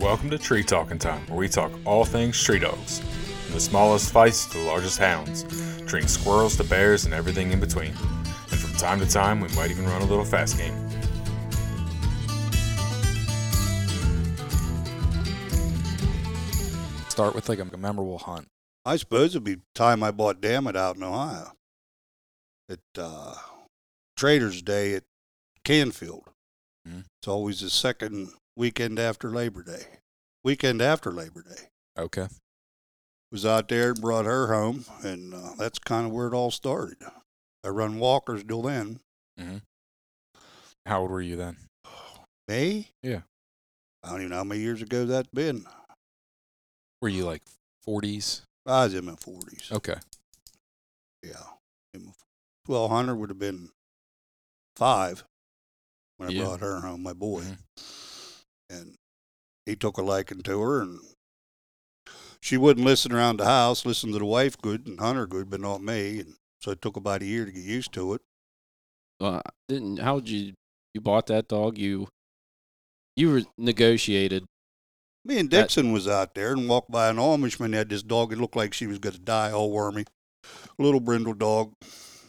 Welcome to Tree Talking Time, where we talk all things tree dogs. From the smallest fights to the largest hounds, treating squirrels to bears and everything in between. And from time to time, we might even run a little fast game. Start with like a memorable hunt. I suppose it'd be time I bought Dammit out in Ohio. At Trader's Day at Canfield. Mm-hmm. It's always the second weekend after Labor Day. Okay. Was out there and brought her home, and that's kind of where it all started. I run Walkers till then. Mm-hmm. How old were you then? Me? Yeah. I don't even know how many years ago that's been. Were you like 40s? I was in my 40s. Okay. Yeah. 1200 would have been 5 when I brought her home, my boy. Mm-hmm. And he took a liking to her, and she wouldn't listen around the house, listen to the wife good and Hunter good, but not me. And so it took about a year to get used to it. How did you bought that dog? You negotiated. Me and Dixon was out there and walked by an Amishman that had this dog that looked like she was going to die, all wormy. A little brindle dog.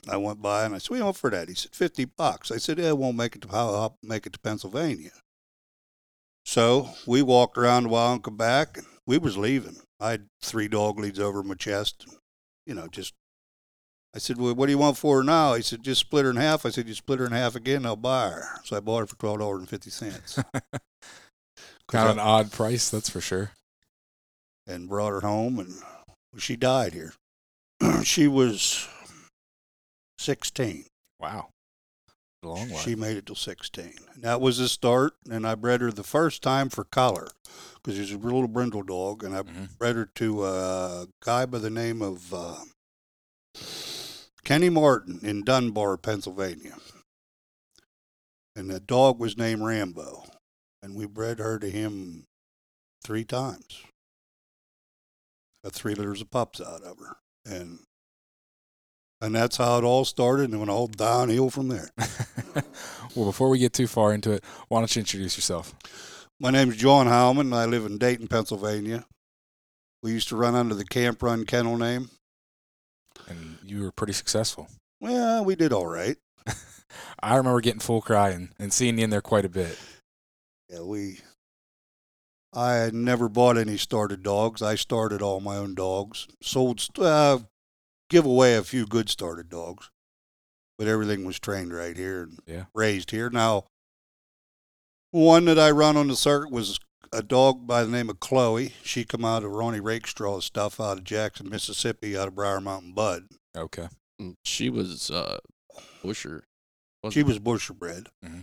I went by and I said, "We offer that." He said, $50. I said, "Yeah, I won't make it to Pennsylvania." So we walked around a while and come back, and we was leaving. I had 3 dog leads over my chest. I said, "Well, what do you want for her now?" He said, "Just split her in half." I said, "You split her in half again, I'll buy her." So I bought her for $12.50. Kind of an odd price, that's for sure. And brought her home, and she died here. She was 16. Wow. Long life. She made it till 16. And that was the start, and I bred her the first time for collar because she's a little brindle dog, and I bred her to a guy by the name of Kenny Martin in Dunbar, Pennsylvania. And the dog was named Rambo, and we bred her to him 3 times. Got 3 litters of pups out of her. And that's how it all started, and it went all downhill from there. Well, before we get too far into it, why don't you introduce yourself? My name is John Hileman, and I live in Dayton, Pennsylvania. We used to run under the Camp Run Kennel name. And you were pretty successful. Well, we did all right. I remember getting full cry and seeing you in there quite a bit. Yeah, I had never bought any started dogs. I started all my own dogs, give away a few good started dogs, but everything was trained right here and raised here. Now, one that I run on the circuit was a dog by the name of Chloe. She come out of Ronnie Rakestraw stuff out of Jackson, Mississippi, out of Briar Mountain, Bud. Okay. And she was busher. She was busher bred. Mm-hmm.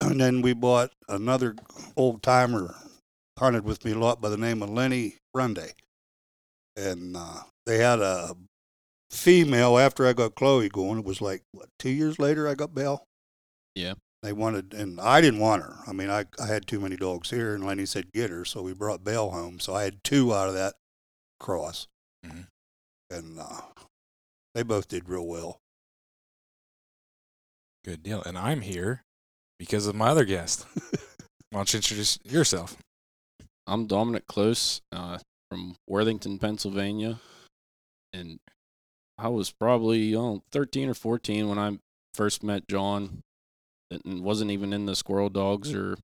And then we bought another old-timer, hunted with me a lot, by the name of Lenny Runday. And they had a female. After I got Chloe going, it was like 2 years later I got Belle. Yeah, they wanted, and I didn't want her. I mean, I had too many dogs here, and Lenny said get her, so we brought Belle home. So I had 2 out of that cross, and they both did real well. Good deal. And I'm here because of my other guest. Why don't you introduce yourself? I'm Dominic Close from Worthington, Pennsylvania, and I was probably 13 or 14 when I first met John, and wasn't even in the squirrel dogs or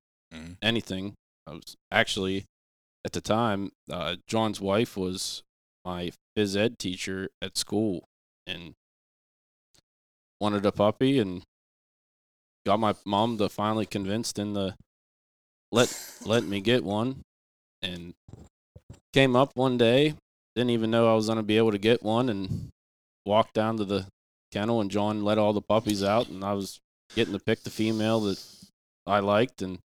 anything. I was actually, at the time, John's wife was my phys ed teacher at school and wanted a puppy, and got my mom to finally convinced him to let me get one, and came up one day, didn't even know I was going to be able to get one, and walked down to the kennel, and John let all the puppies out, and I was getting to pick the female that I liked, and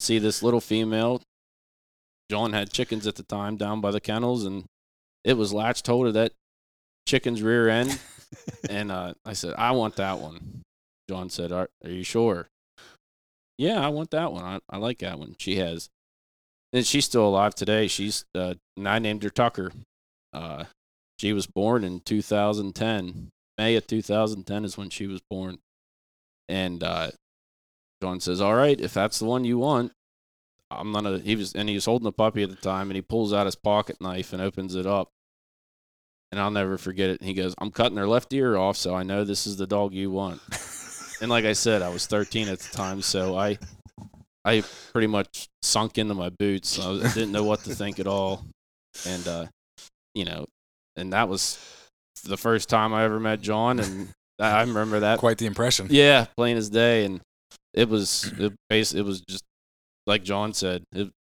see this little female. John had chickens at the time down by the kennels, and it was latched hold of that chicken's rear end. And I said, "I want that one." John said, are you sure? Yeah, I want that one. I like that one. And she's still alive today. And I named her Tucker. She was born in 2010. May of 2010 is when she was born. And John says, "All right, if that's the one you want, I'm not a, he was holding a puppy at the time, and he pulls out his pocket knife and opens it up. And I'll never forget it. And he goes, I'm cutting her left ear off, so I know this is the dog you want. And like I said, I was 13 at the time, so I pretty much sunk into my boots. I didn't know what to think at all. And, you know, and that was the first time I ever met John. And I remember that. Quite the impression. Yeah, plain as day. And it was just, like John said,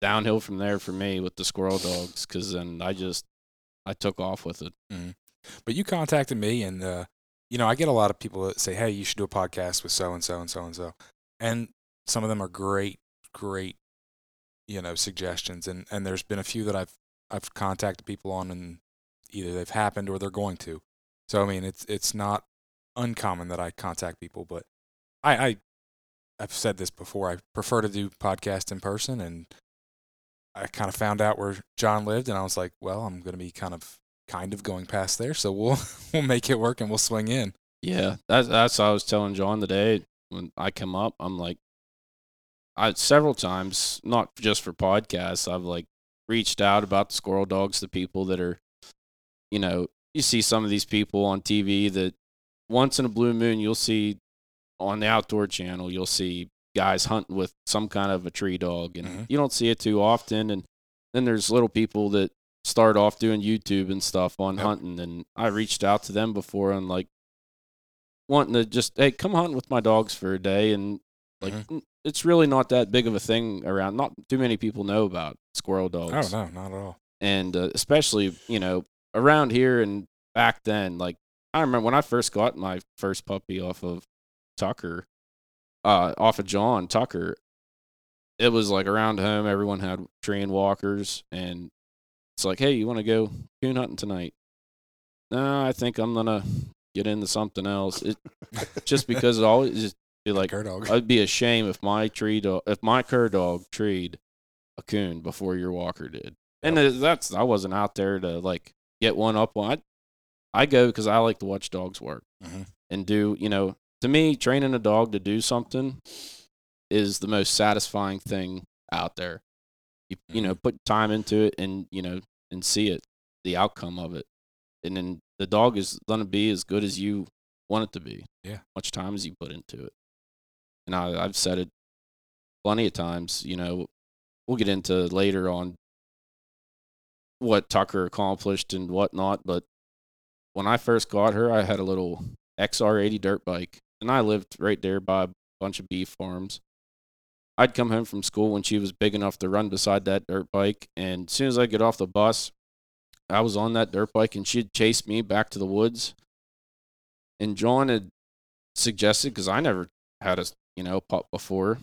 downhill from there for me with the squirrel dogs, because then I took off with it. Mm-hmm. But you contacted me, and, you know, I get a lot of people that say, hey, you should do a podcast with so-and-so and so-and-so. And some of them are great, you know, suggestions. And there's been a few that I've contacted people on, and either they've happened or they're going to. So, I mean, it's not uncommon that I contact people, but I've said this before. I prefer to do podcasts in person, and I kind of found out where John lived, and I was like, well, I'm going to be kind of going past there, so we'll make it work, and we'll swing in. Yeah, that's what I was telling John today when I come up. I'm like, several times, not just for podcasts, I've like reached out about the squirrel dogs to people that are, you know, you see some of these people on TV that once in a blue moon you'll see on the outdoor channel, you'll see guys hunting with some kind of a tree dog, and you don't see it too often. And then there's little people that start off doing YouTube and stuff on hunting, and I reached out to them before and like wanting to just, hey, come hunting with my dogs for a day. And like it's really not that big of a thing around. Not too many people know about squirrel dogs. Oh no, not at all. And especially, you know, around here. And back then, like I remember when I first got my first puppy off of John Tucker, it was like around home, everyone had tree and walkers, and it's like, hey, you want to go coon hunting tonight? No, I think I'm going to get into something else. Just because it always just be like, I'd be ashamed if my cur dog treed a coon before your walker did. And I wasn't out there to like get one up on. I go because I like to watch dogs work and do, you know, to me, training a dog to do something is the most satisfying thing out there. You know, put time into it and, you know, and see it, the outcome of it. And then the dog is going to be as good as you want it to be. Yeah. Much time as you put into it. And I've said it plenty of times, you know, we'll get into later on what Tucker accomplished and whatnot. But when I first got her, I had a little XR80 dirt bike. And I lived right there by a bunch of beef farms. I'd come home from school when she was big enough to run beside that dirt bike. And as soon as I get off the bus, I was on that dirt bike, and she'd chase me back to the woods. And John had suggested, because I never had a, you know, pup before,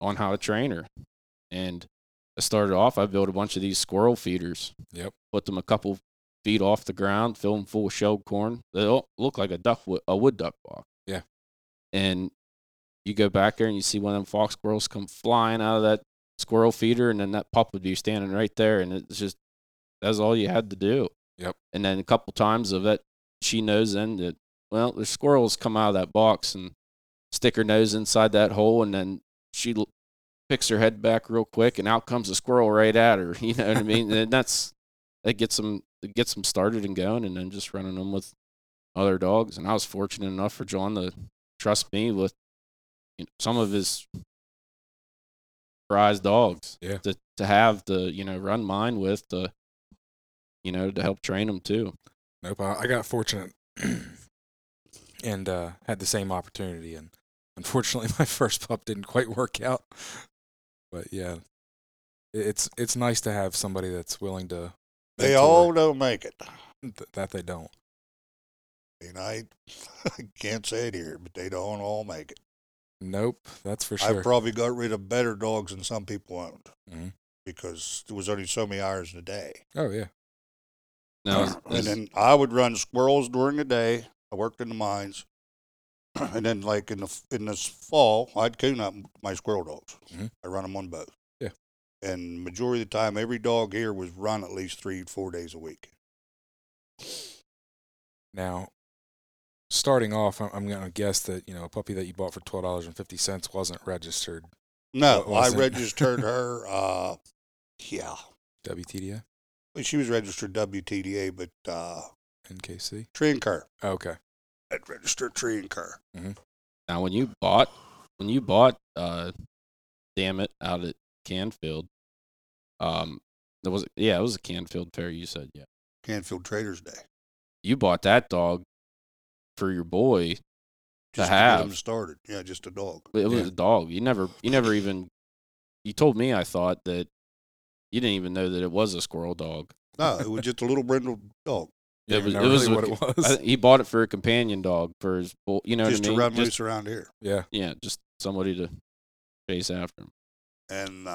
on how to train her. And I started off, I built a bunch of these squirrel feeders. Yep. Put them a couple feet off the ground, fill them full of shelled corn. They look like a wood duck box. Yeah. And you go back there and you see one of them fox squirrels come flying out of that squirrel feeder, and then that pup would be standing right there, and it's just, that's all you had to do. Yep. And then a couple times of it, she knows then that, well, the squirrels come out of that box and stick her nose inside that hole, and then she picks her head back real quick, and out comes a squirrel right at her. You know what I mean? And that gets them started and going, and then just running them with other dogs. And I was fortunate enough for John to trust me with, you know, some of his prize dogs to have to, you know, run mine with, to, you know, to help train them too. Nope. I got fortunate and had the same opportunity. And unfortunately, my first pup didn't quite work out. But yeah, it's nice to have somebody that's willing to. They all don't make it. That they don't. And I can't say it here, but they don't all make it. Nope, that's for sure. I probably got rid of better dogs than some people owned because there was only so many hours in a day. Oh, yeah. No. And then I would run squirrels during the day. I worked in the mines. And then, like, in the fall, I'd coon up my squirrel dogs. I run them on both. Yeah. And majority of the time, every dog here was run at least 3-4 days a week. Now, starting off, I'm going to guess that, you know, a puppy that you bought for $12.50 wasn't registered No, I registered her. Yeah. WTDA? Well, she was registered WTDA, but... NKC? Tree and Kerr. Oh, okay. I'd registered Tree and Kerr. Mm-hmm. Now, when you bought Dammit out at Canfield, it was a Canfield fair, you said, yeah. Canfield Trader's Day. You bought that dog for your boy to have. Get him started. Yeah, just a dog. It was a dog. You told me, I thought, that you didn't even know that it was a squirrel dog. No, it was just a little brindle dog. It was what it was. He bought it for a companion dog for his bull. You know, just what I mean? To run loose around here. Yeah, yeah, just somebody to chase after him. And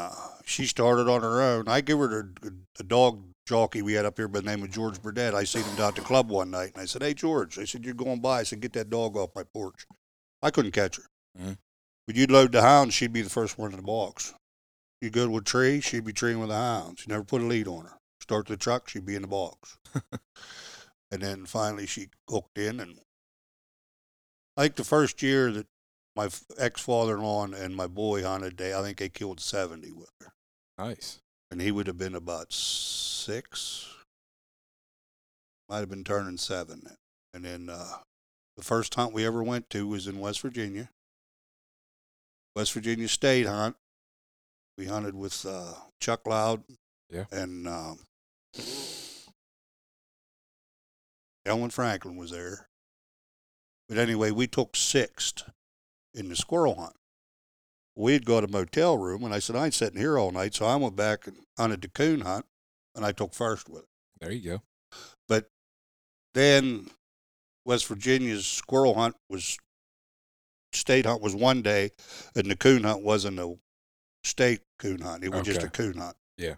she started on her own. I gave her a dog jockey we had up here by the name of George Burdett. I seen him down at the club one night, and I said, "Hey, George," I said, "you're going by." I said, "Get that dog off my porch." I couldn't catch her, mm-hmm. But you'd load the hounds, she'd be the first one in the box. You go to a tree, she'd be treeing with the hounds. You never put a lead on her. Start the truck, she'd be in the box. And then finally she hooked in, and I think the first year that my ex-father-in-law and my boy hunted, I think they killed 70 with her. Nice. And he would have been about 6. Might have been turning 7 then. And then the first hunt we ever went to was in West Virginia. West Virginia State hunt. We hunted with Chuck Loud. Yeah. And... Ellen Franklin was there. But anyway, we took 6th in the squirrel hunt. We had got a motel room, and I said, I ain't sitting here all night, so I went back and hunted the coon hunt, and I took first with it. There you go. But then West Virginia's squirrel hunt was, state hunt was one day, and the coon hunt wasn't a state coon hunt. It was just a coon hunt. Yeah.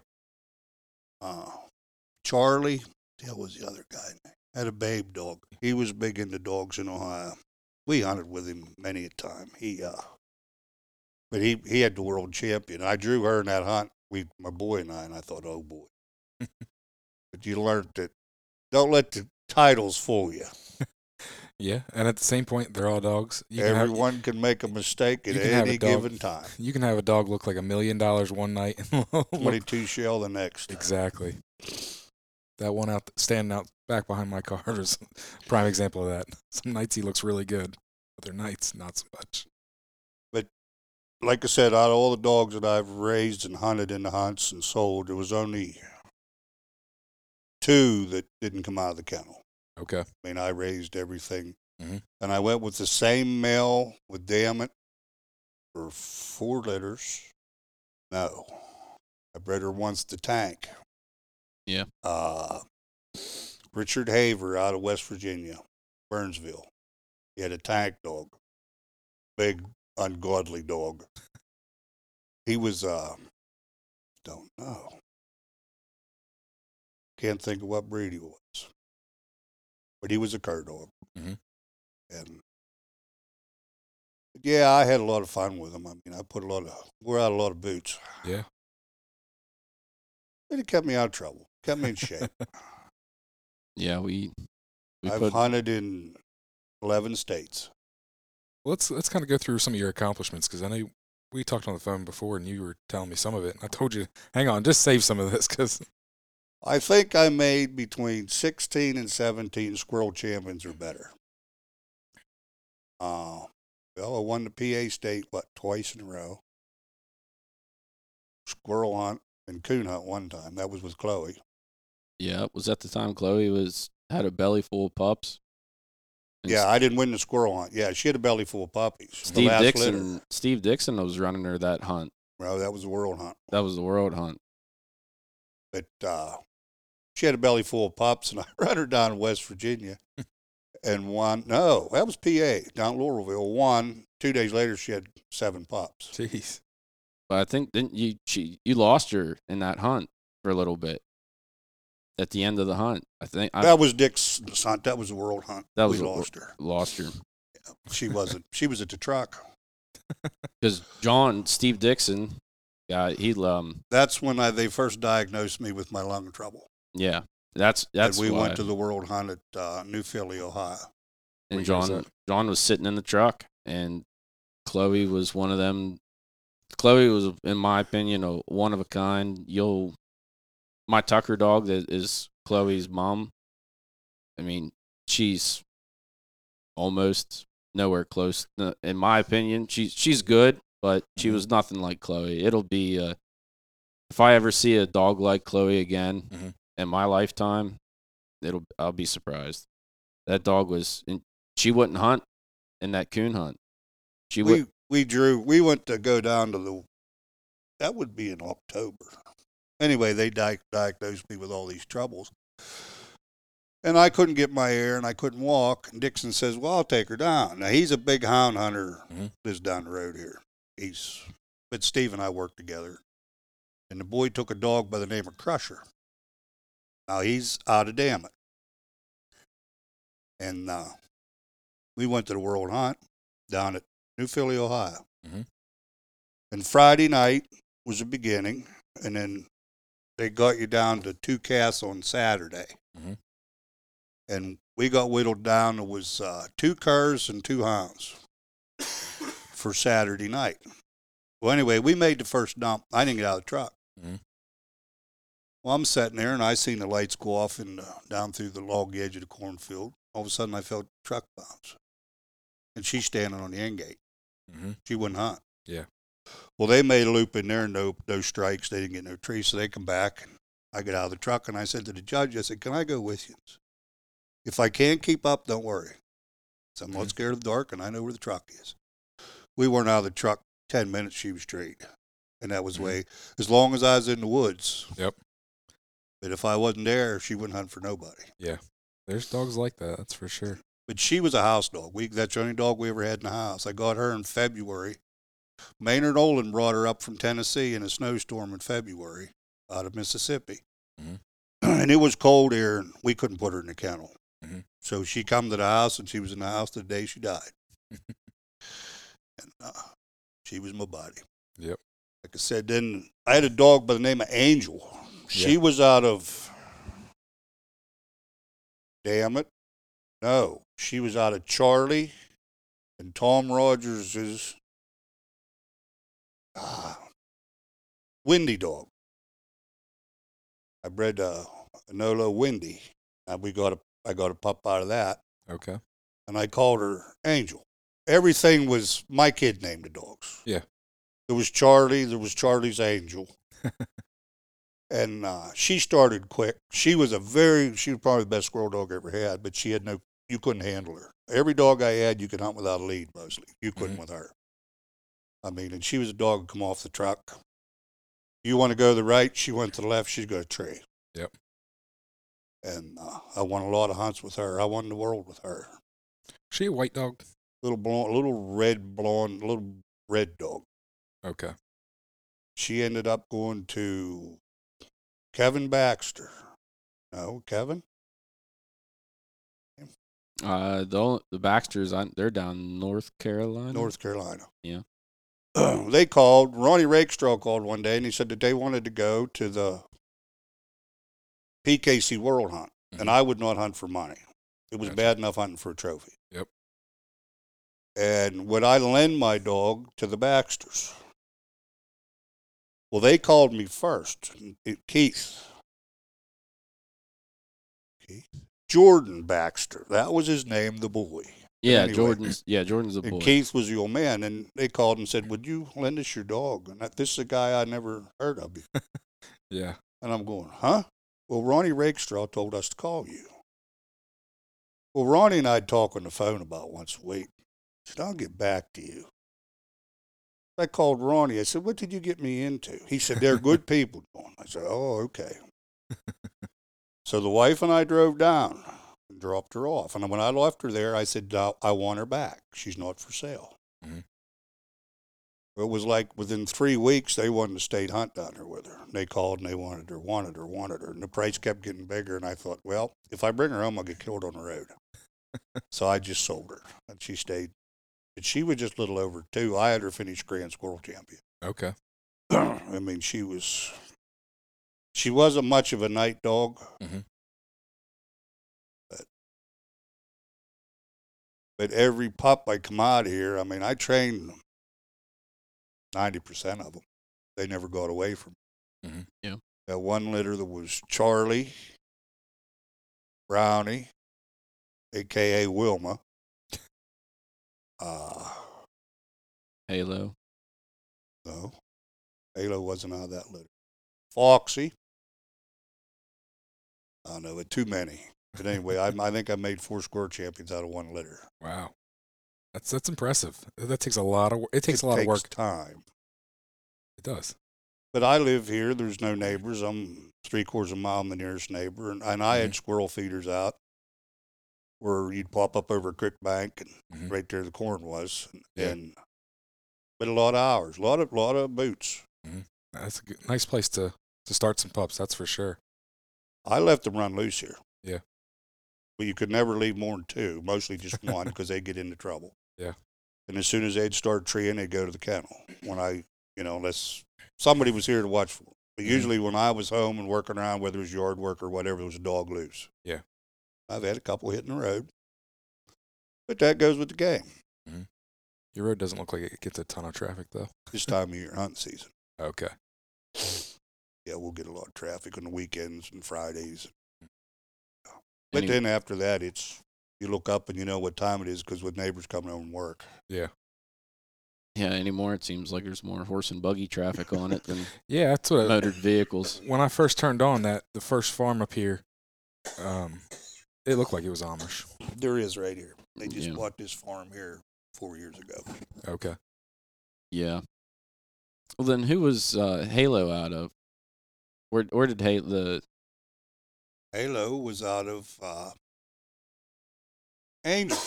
Charlie, the hell was the other guy named? Had a babe dog. He was big into dogs in Ohio. We hunted with him many a time. But he had the world champion. I drew her in that hunt. My boy and I thought, oh boy. But you learned that don't let the titles fool you. Yeah, and at the same point, they're all dogs. Everyone can make a mistake at any given time. You can have a dog look like $1 million one night and 22 shell the next. Exactly. That one standing out back behind my car is a prime example of that. Some nights he looks really good. Other nights, not so much. But like I said, out of all the dogs that I've raised and hunted in the hunts and sold, there was only 2 that didn't come out of the kennel. Okay. I mean, I raised everything. Mm-hmm. And I went with the same male with Dammit for 4 litters. No. I bred her once to Tank. Yeah. Richard Haver out of West Virginia, Burnsville. He had a Tank dog. Big, ungodly dog. He was, don't know. Can't think of what breed he was. But he was a cur dog. Mm-hmm. And, yeah, I had a lot of fun with him. I mean, I wore out a lot of boots. Yeah. But it kept me out of trouble. Kept me in shape. Yeah, I've hunted in 11 states. Well, let's kind of go through some of your accomplishments, because I know we talked on the phone before, and you were telling me some of it. And I told you, hang on, just save some of this, because I think I made between 16 and 17 squirrel champions or better. Well, I won the PA state, twice in a row. Squirrel hunt. And coon hunt one time. That was with Chloe. Yeah, it was at the time Chloe had a belly full of pups. Yeah, I didn't win the squirrel hunt. Yeah, she had a belly full of puppies. Steve Dixon was running her that hunt. Well, that was the world hunt. That was the world hunt. But she had a belly full of pups, and I ran her down in West Virginia. And that was PA, down at Laurelville. 2 days later, she had 7 pups. Jeez. But I think you lost her in that hunt for a little bit. At the end of the hunt, I think that was Dick's hunt. That was the world hunt. We lost her. Yeah, she wasn't. She was at the truck. Because Steve Dixon, that's when they first diagnosed me with my lung trouble. Yeah, that's. And we went to the world hunt at New Philly, Ohio. And John was sitting in the truck, and Chloe was one of them. Chloe was, in my opinion, a one of a kind. My Tucker dog that is Chloe's mom, I mean, she's almost nowhere close. In my opinion, she's good, but she was nothing like Chloe. It'll be if I ever see a dog like Chloe again in my lifetime, I'll be surprised. That dog was, she wouldn't hunt in that coon hunt. We went to go down to that would be in October. Anyway, they diagnosed me with all these troubles. And I couldn't get my air, and I couldn't walk. And Dixon says, well, I'll take her down. Now, he's a big hound hunter that's down the road here. But Steve and I worked together. And the boy took a dog by the name of Crusher. Now, he's out of Dammit. And we went to the World Hunt down at New Philly, Ohio. And Friday night was the beginning. And then they got you down to two casts on Saturday. And we got whittled down. It was two curs and two hounds for Saturday night. Well, anyway, we made the first dump. I didn't get out of the truck. Well, I'm sitting there, and I seen the lights go off and down through the log edge of the cornfield. All of a sudden, I felt truck bounce. And she's standing on the end gate. She wouldn't hunt. Yeah. Well, they made a loop in there, no strikes. They didn't get no trees, so they come back. And I get out of the truck, and I said to the judge, I said, can I go with you? If I can't keep up, don't worry. So I'm not scared of the dark, and I know where the truck is. We weren't out of the truck 10 minutes, she was straight. And that was the way, as long as I was in the woods. Yep. But if I wasn't there, she wouldn't hunt for nobody. Yeah. There's dogs like that, that's for sure. But she was a house dog. That's the only dog we ever had in the house. I got her in February. Maynard Olin brought her up from Tennessee in a snowstorm in February out of Mississippi. And it was cold here, and we couldn't put her in the kennel. So she come to the house, and she was in the house the day she died. And she was my buddy. Yep. Like I said, then I had a dog by the name of Angel. She was out of Dammit. No, she was out of Charlie and Tom Rogers's Wendy dog. I bred Enola Wendy, and I got a pup out of that. Okay. And I called her Angel. Everything was my kid named the dogs. Yeah. There was Charlie. There was Charlie's Angel. And she started quick. She was probably the best squirrel dog I ever had, but she had you couldn't handle her. Every dog I had, you could hunt without a lead mostly. You couldn't with her. I mean, and she was a dog who come off the truck. You want to go to the right, she went to the left, she's got a tree. Yep. And I won a lot of hunts with her. I won the world with her. Is she a white dog? Little red dog. Okay. She ended up going to Kevin Baxter. No, Kevin? The Baxters, they're down North Carolina. Yeah. They called, Ronnie Rakestraw called one day, and he said that they wanted to go to the PKC World Hunt, and I would not hunt for money. It was bad enough hunting for a trophy. Yep. And would I lend my dog to the Baxters? Well, they called me first. Keith? Jordan Baxter. That was his name, the boy. Yeah, anyway, Jordan's the boy. And Keith was the old man, and they called and said, would you lend us your dog? And this is a guy I never heard of. Yeah. And I'm going, huh? Well, Ronnie Rakestraw told us to call you. Well, Ronnie and I talk on the phone about once a week. I said, I'll get back to you. I called Ronnie. I said, what did you get me into? He said, they're good people, John. I said, oh, okay. So the wife and I drove down and dropped her off. And when I left her there, I said, I want her back. She's not for sale. It was like within 3 weeks, they wanted a state hunt down there with her. They called and they wanted her. And the price kept getting bigger. And I thought, well, if I bring her home, I'll get killed on the road. So I just sold her. And she stayed. But she was just a little over two. I had her finish Grand Squirrel Champion. Okay. I mean, she wasn't much of a night dog. But every pup I come out here, I mean, I trained them. 90% of them. They never got away from it. Mm-hmm. Yeah. That one litter that was Charlie, Brownie, a.k.a. Wilma. Halo. No. Halo wasn't out of that litter. Foxy. I don't know, too many. But anyway, I think I made 4 square champions out of one litter. Wow. That's impressive. That takes a lot of work. It takes a lot of work. It does. But I live here. There's no neighbors. I'm 3/4 of a mile from the nearest neighbor. And I had squirrel feeders out where you'd pop up over a creek bank and right there the corn was. But a lot of hours, a lot of boots. Mm-hmm. That's a good, nice place to start some pups, that's for sure. I left them run loose here. Yeah. But you could never leave more than two, mostly just one, because they'd get into trouble. Yeah. And as soon as they'd start treeing, they'd go to the kennel. When I, unless somebody was here to watch for them. But usually when I was home and working around, whether it was yard work or whatever, there was a dog loose. Yeah. I've had a couple hitting the road. But that goes with the game. Mm-hmm. Your road doesn't look like it gets a ton of traffic, though. This time of year, hunting season. Okay. Yeah, we'll get a lot of traffic on the weekends and Fridays. But then after that, it's you look up and you know what time it is because with neighbors coming home from work. Yeah. Yeah, anymore it seems like there's more horse and buggy traffic on it than that's what motored vehicles. When I first turned on that, the first farm up here, it looked like it was Amish. There is right here. They just bought this farm here 4 years ago. Okay. Yeah. Well, then who was Halo out of? Where did Halo was out of Angel.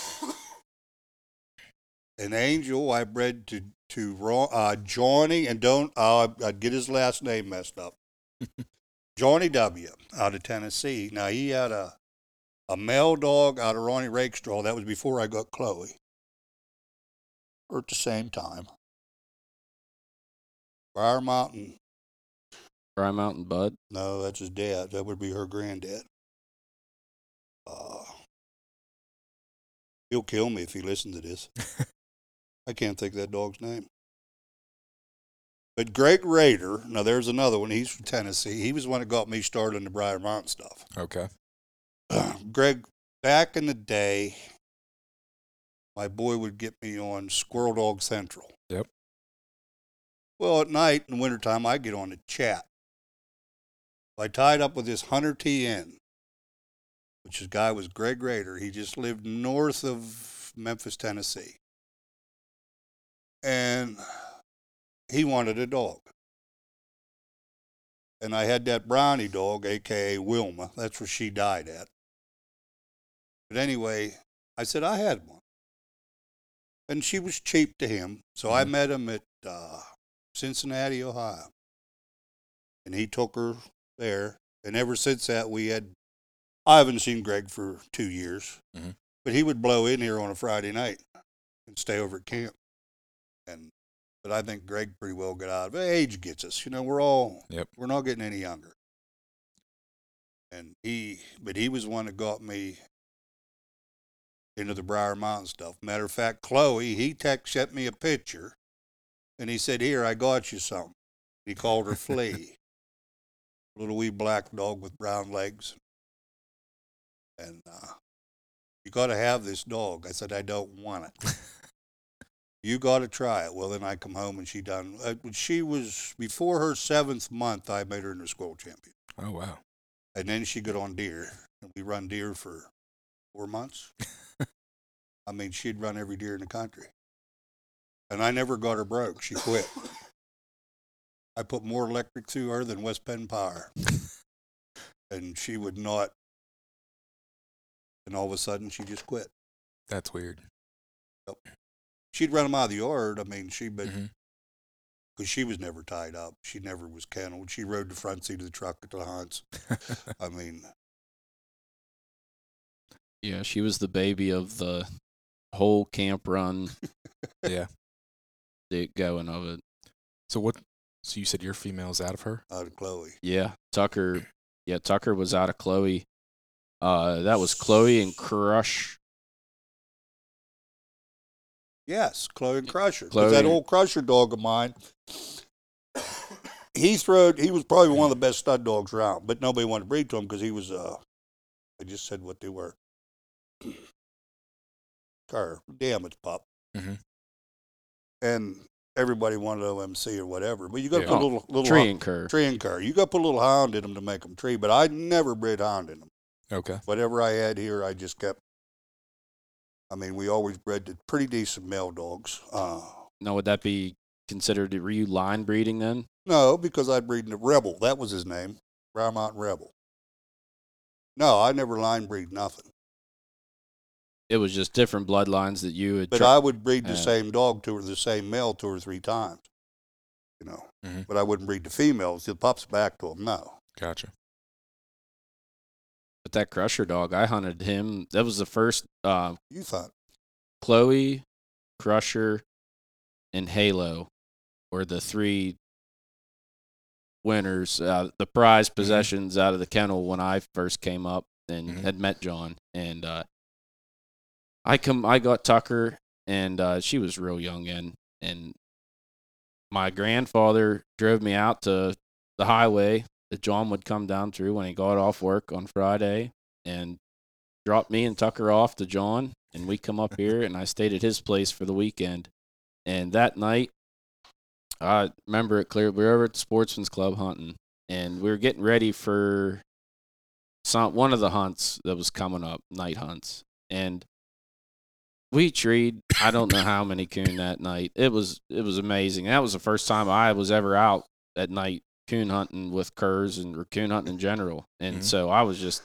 An Angel I bred to Johnny, and I'd get his last name messed up. Johnny W. out of Tennessee. Now, he had a male dog out of Ronnie Rakestraw. That was before I got Chloe. Or at the same time. Briar Mountain Bud? No, that's his dad. That would be her granddad. He'll kill me if he listens to this. I can't think of that dog's name. But Greg Rader, now there's another one. He's from Tennessee. He was the one that got me started in the Briar Mountain stuff. Okay. Greg, back in the day, my boy would get me on Squirrel Dog Central. Yep. Well, at night in the wintertime, I get on to chat. I tied up with this Hunter TN, which this guy was Greg Rader. He just lived north of Memphis, Tennessee. And he wanted a dog. And I had that Brownie dog, a.k.a. Wilma. That's where she died at. But anyway, I said, I had one. And she was cheap to him. So I met him at Cincinnati, Ohio. And he took her there. And ever since that, I haven't seen Greg for 2 years. Mm-hmm. But he would blow in here on a Friday night and stay over at camp. But I think Greg pretty well got out of it. Age gets us. We're not getting any younger. And he was the one that got me into the Briar Mountain stuff. Matter of fact, Chloe, sent me a picture. And he said, here, I got you something. He called her Flea. Little wee black dog with brown legs. And you got to have this dog. I said, I don't want it. You got to try it. Well, then I come home and she done. She was, before her 7th month, I made her into a squirrel champion. Oh, wow. And then she got on deer. And we run deer for 4 months. I mean, she'd run every deer in the country. And I never got her broke. She quit. I put more electric through her than West Penn Power. And she would not. And all of a sudden, she just quit. That's weird. Yep. She'd run them out of the yard. I mean, because she was never tied up. She never was kenneled. She rode the front seat of the truck at the hunts. I mean. Yeah, she was the baby of the whole camp run. Yeah. The going of it. So you said your female's out of her? Out of Chloe. Yeah. Tucker was out of Chloe. That was Chloe and Crush. Yes, Chloe and Crusher. Because that old Crusher dog of mine, he was probably one of the best stud dogs around, but nobody wanted to breed to him because he was, I just said what they were. Or Dammit's pup. Mm-hmm. And everybody wanted OMC or whatever. But you got to put a little tree hound, and cur. Tree and cur. You got to put a little hound in them to make them tree, but I never bred hound in them. Okay. Whatever I had here, I just kept. I mean, we always bred the pretty decent male dogs. Now, would that be considered, were you line breeding then? No, because I'd breed the Rebel. That was his name, Briar Mountain Rebel. No, I never line breed nothing. It was just different bloodlines that you had. But I would breed the same dog to her, the same male two or three times, you know. Mm-hmm. But I wouldn't breed the females. The pups back to them. No. Gotcha. But that Crusher dog, I hunted him. That was the first. You thought Chloe, Crusher, and Halo were the three winners, the prize possessions out of the kennel when I first came up and had met John. And I got Tucker, and she was real young, and my grandfather drove me out to the highway that John would come down through when he got off work on Friday, and dropped me and Tucker off to John, and we come up here, and I stayed at his place for the weekend. And that night, I remember it clear. We were over at the Sportsman's Club hunting, and we were getting ready for one of the hunts that was coming up, night hunts. And we treed, I don't know how many coon that night. It was amazing. That was the first time I was ever out at night coon hunting with curs or coon hunting in general. And so I was just,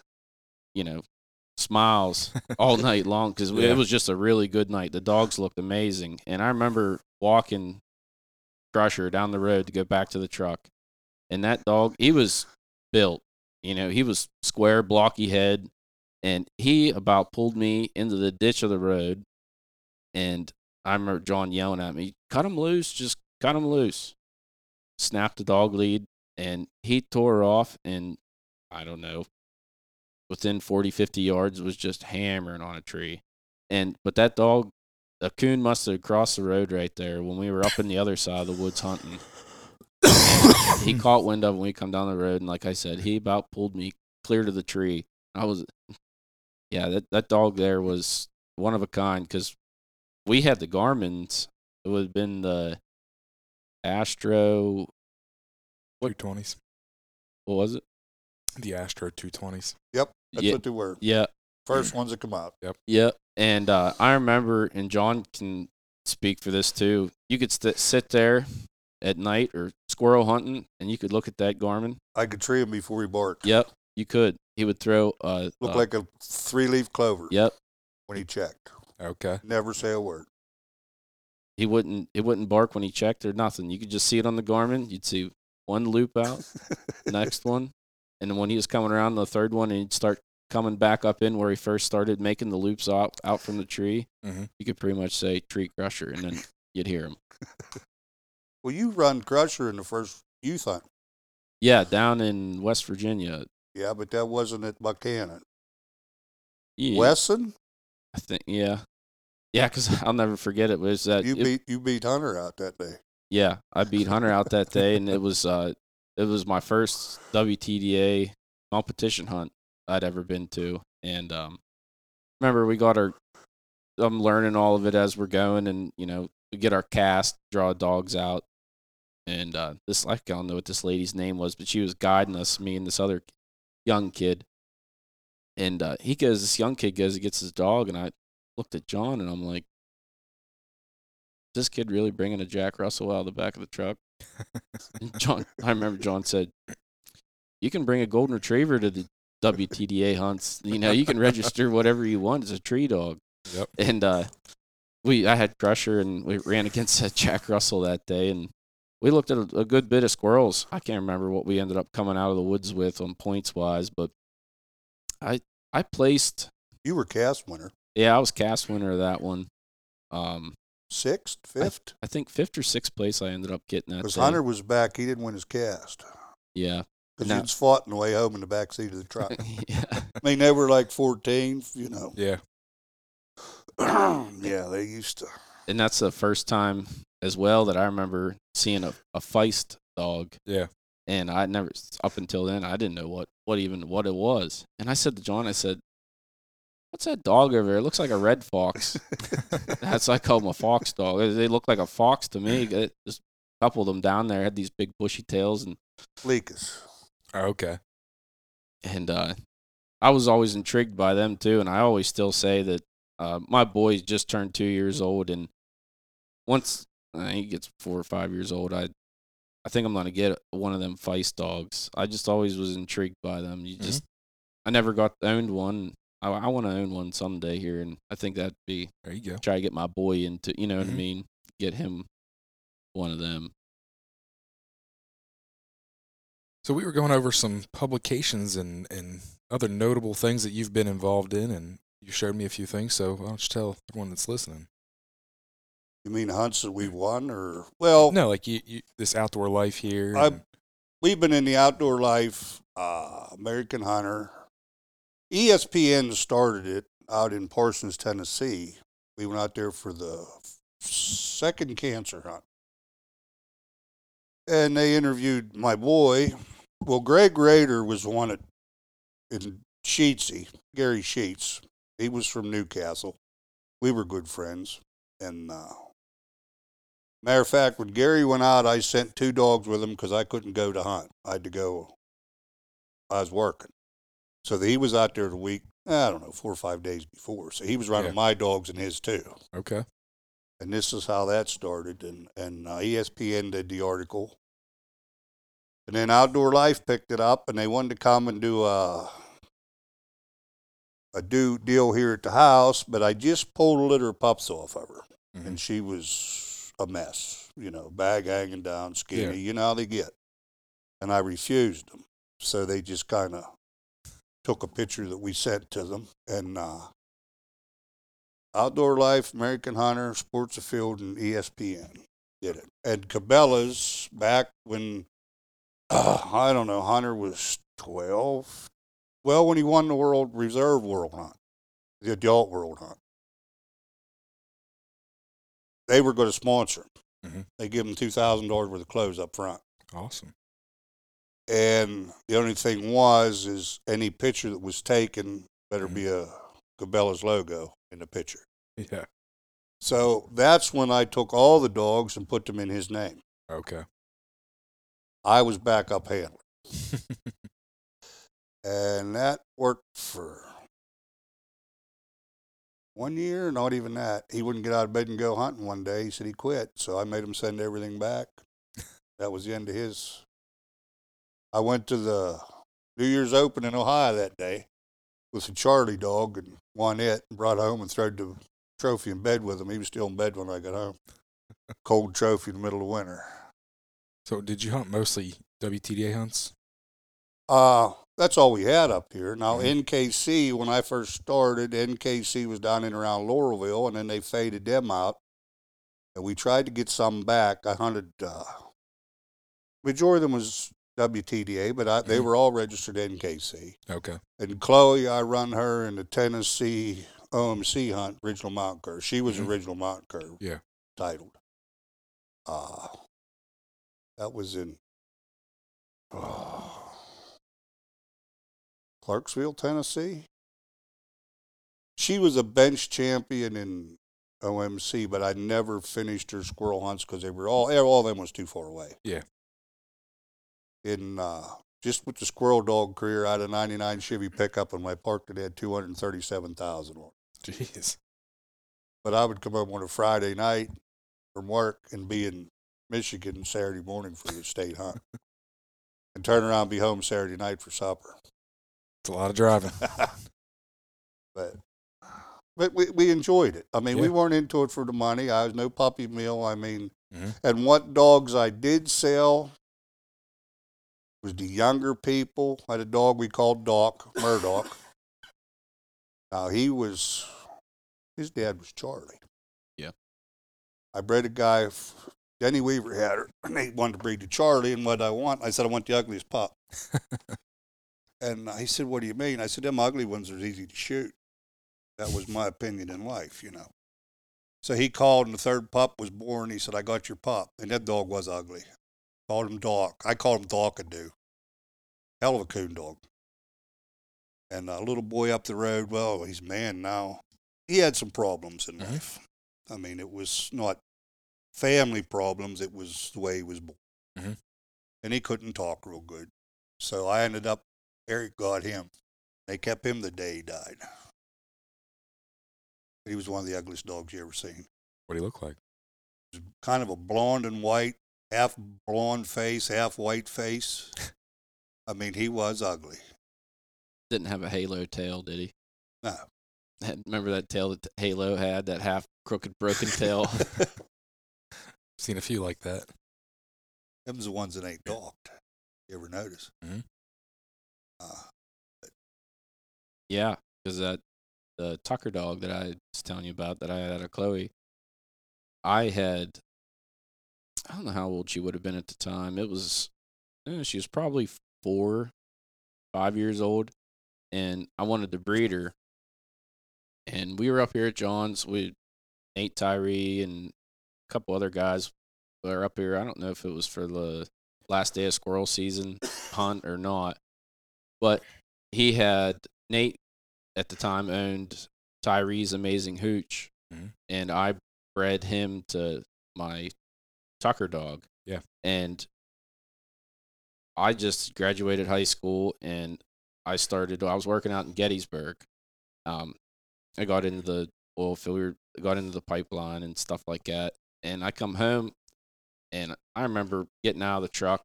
smiles all night long because it was just a really good night. The dogs looked amazing. And I remember walking Crusher down the road to go back to the truck. And that dog, he was built, he was square, blocky head. And he about pulled me into the ditch of the road. And I remember John yelling at me, "Cut him loose, just cut him loose." Snapped the dog lead, and he tore off, and I don't know, within 40, 50 yards, was just hammering on a tree. But that dog, a coon must have crossed the road right there when we were up in the other side of the woods hunting. He caught wind of it when we come down the road, and like I said, he about pulled me clear to the tree. That dog there was one of a kind because we had the Garmin's. It would have been the Astro 220s. What was it? The Astro 220s. Yep. That's what they were. Yeah. First ones that come out. Yep. Yep. And I remember, and John can speak for this too, you could sit there at night or squirrel hunting and you could look at that Garmin. I could tree him before he barked. Yep. You could. He would throw looked like a 3-leaf clover. Yep. When he checked. Okay. Never say a word. It wouldn't bark when he checked or nothing. You could just see it on the Garmin. You'd see one loop out, next one. And then when he was coming around the third one, and he'd start coming back up in where he first started making the loops out from the tree, you could pretty much say tree Crusher, and then you'd hear him. Well, you run Crusher in the first youth hunt. Yeah, down in West Virginia. Yeah, but that wasn't at Buchanan. Yeah. Wesson? I think, yeah. Yeah, because I'll never forget it. You beat Hunter out that day. Yeah, I beat Hunter out that day, and it was my first WTDA competition hunt I'd ever been to. And remember, I'm learning all of it as we're going, and we get our cast, draw dogs out, and I don't know what this lady's name was, but she was guiding us, me and this other young kid, and this young kid goes and gets his dog, and I looked at John, and I'm like, is this kid really bringing a Jack Russell out of the back of the truck? And I remember John said, "You can bring a golden retriever to the WTDA hunts. You can register whatever you want as a tree dog." Yep. And I had Crusher, and we ran against that Jack Russell that day, and we looked at a good bit of squirrels. I can't remember what we ended up coming out of the woods with on points-wise, but I placed... You were cast winner. Yeah, I was cast winner of that one. Sixth, fifth? I think fifth or sixth place I ended up getting that. Because Hunter was back. He didn't win his cast. Yeah. Because he'd fought on the way home in the backseat of the truck. Yeah. I mean, they were like 14, Yeah. Yeah, they used to. and that's the first time as well that I remember seeing a feist dog. Yeah. And I never, up until then, I didn't know what it was. And I said to John, I said, what's that dog over there? It looks like a red fox. That's, I call them a fox dog. They look like a fox to me. It just coupled them down there. Had these big bushy tails and Leakers. Oh, okay. And I was always intrigued by them too. And I always still say that my boy's just turned 2 years old. And once he gets 4 or 5 years old, I think I'm going to get one of them feist dogs. I just always was intrigued by them. You just, I never got owned one. I want to own one someday here, and I think that'd be, there you go. Try to get my boy into, you know what I mean? Get him one of them. So we were going over some publications and other notable things that you've been involved in, and you showed me a few things, so why don't you tell everyone that's listening? You mean hunts that we've won, or well? No, like you this outdoor life here. We've been in the outdoor life, American Hunter. ESPN started it out in Parsons, Tennessee. We went out there for the second cancer hunt, and they interviewed my boy. Well, Greg Rader was the one in Sheetsy, Gary Sheets. He was from Newcastle. We were good friends, and. Matter of fact, when Gary went out, I sent two dogs with him because I couldn't go to hunt. I had to go. I was working. So he was out there the week, 4 or 5 days before. So he was running my dogs and his too. Okay. And this is how that started. And ESPN did the article. And then Outdoor Life picked it up, and they wanted to come and do a due deal here at the house, but I just pulled a litter of pups off of her. Mm-hmm. And she was a mess, bag hanging down, skinny, you know how they get. And I refused them. So they just kind of took a picture that we sent to them. And Outdoor Life, American Hunter, Sports of Field, and ESPN did it. And Cabela's, back when, Hunter was 12. Well, when he won the the adult world hunt. They were going to sponsor him. Mm-hmm. They give him $2,000 worth of clothes up front. Awesome. And the only thing is any picture that was taken better be a Cabela's logo in the picture. Yeah. So that's when I took all the dogs and put them in his name. Okay. I was backup handler. And that worked for 1 year, not even that. He wouldn't get out of bed and go hunting one day. He said he quit, so I made him send everything back. That was the end of his. I went to the New Year's Open in Ohio that day with a Charlie dog and won it and brought it home and threw the trophy in bed with him. He was still in bed when I got home. Cold trophy in the middle of winter. So did you hunt mostly WTDA hunts? That's all we had up here. Now, NKC, when I first started, NKC was down and around Laurelville, and then they faded them out. And we tried to get some back. I hunted, majority of them was WTDA, but they were all registered NKC. Okay. And Chloe, I run her in the Tennessee OMC hunt, Original Mountain Curve. She was Original Mountain Curve. Yeah. Titled. That was in... Clarksville, Tennessee. She was a bench champion in OMC, but I never finished her squirrel hunts because they were all of them was too far away. Yeah. In just with the squirrel dog career, I had a '99 Chevy pickup in my park that had 237,000 on it. Jeez. But I would come home on a Friday night from work and be in Michigan Saturday morning for the state hunt, and turn around and be home Saturday night for supper. It's a lot of driving. but we enjoyed it. I mean, we weren't into it for the money. I was no puppy mill. I mean, and what dogs I did sell was the younger people. I had a dog we called Murdoch. Now, his dad was Charlie. Yeah. I bred a guy, Jenny Weaver had her, and they wanted to breed to Charlie, and I said, I want the ugliest pup. And he said, what do you mean? I said, them ugly ones are easy to shoot. That was my opinion in life, So he called, and the third pup was born. He said, I got your pup. And that dog was ugly. Called him Doc. I called him Dockadoo. Hell of a coon dog. And a little boy up the road, well, he's a man now. He had some problems in life. I mean, it was not family problems. It was the way he was born. And he couldn't talk real good. So I ended up, Eric got him. They kept him the day he died. He was one of the ugliest dogs you ever seen. What did he look like? He was kind of a blonde and white, half blonde face, half white face. I mean, he was ugly. Didn't have a halo tail, did he? No. Remember that tail that Halo had, that half crooked, broken tail? Seen a few like that. Them's the ones that ain't dogged. You ever notice? Yeah, because the Tucker dog that I was telling you about that I had out of Chloe, I don't know how old she would have been at the time. She was probably 4, 5 years old, and I wanted to breed her. And we were up here at John's with Nate Tyree and a couple other guys were up here. I don't know if it was for the last day of squirrel season hunt or not, but he had Nate at the time owned Tyree's Amazing Hooch, and I bred him to my Tucker dog. Yeah, and I just graduated high school and I was working out in Gettysburg. I got into the oil field, got into the pipeline and stuff like that. And I come home, and I remember getting out of the truck,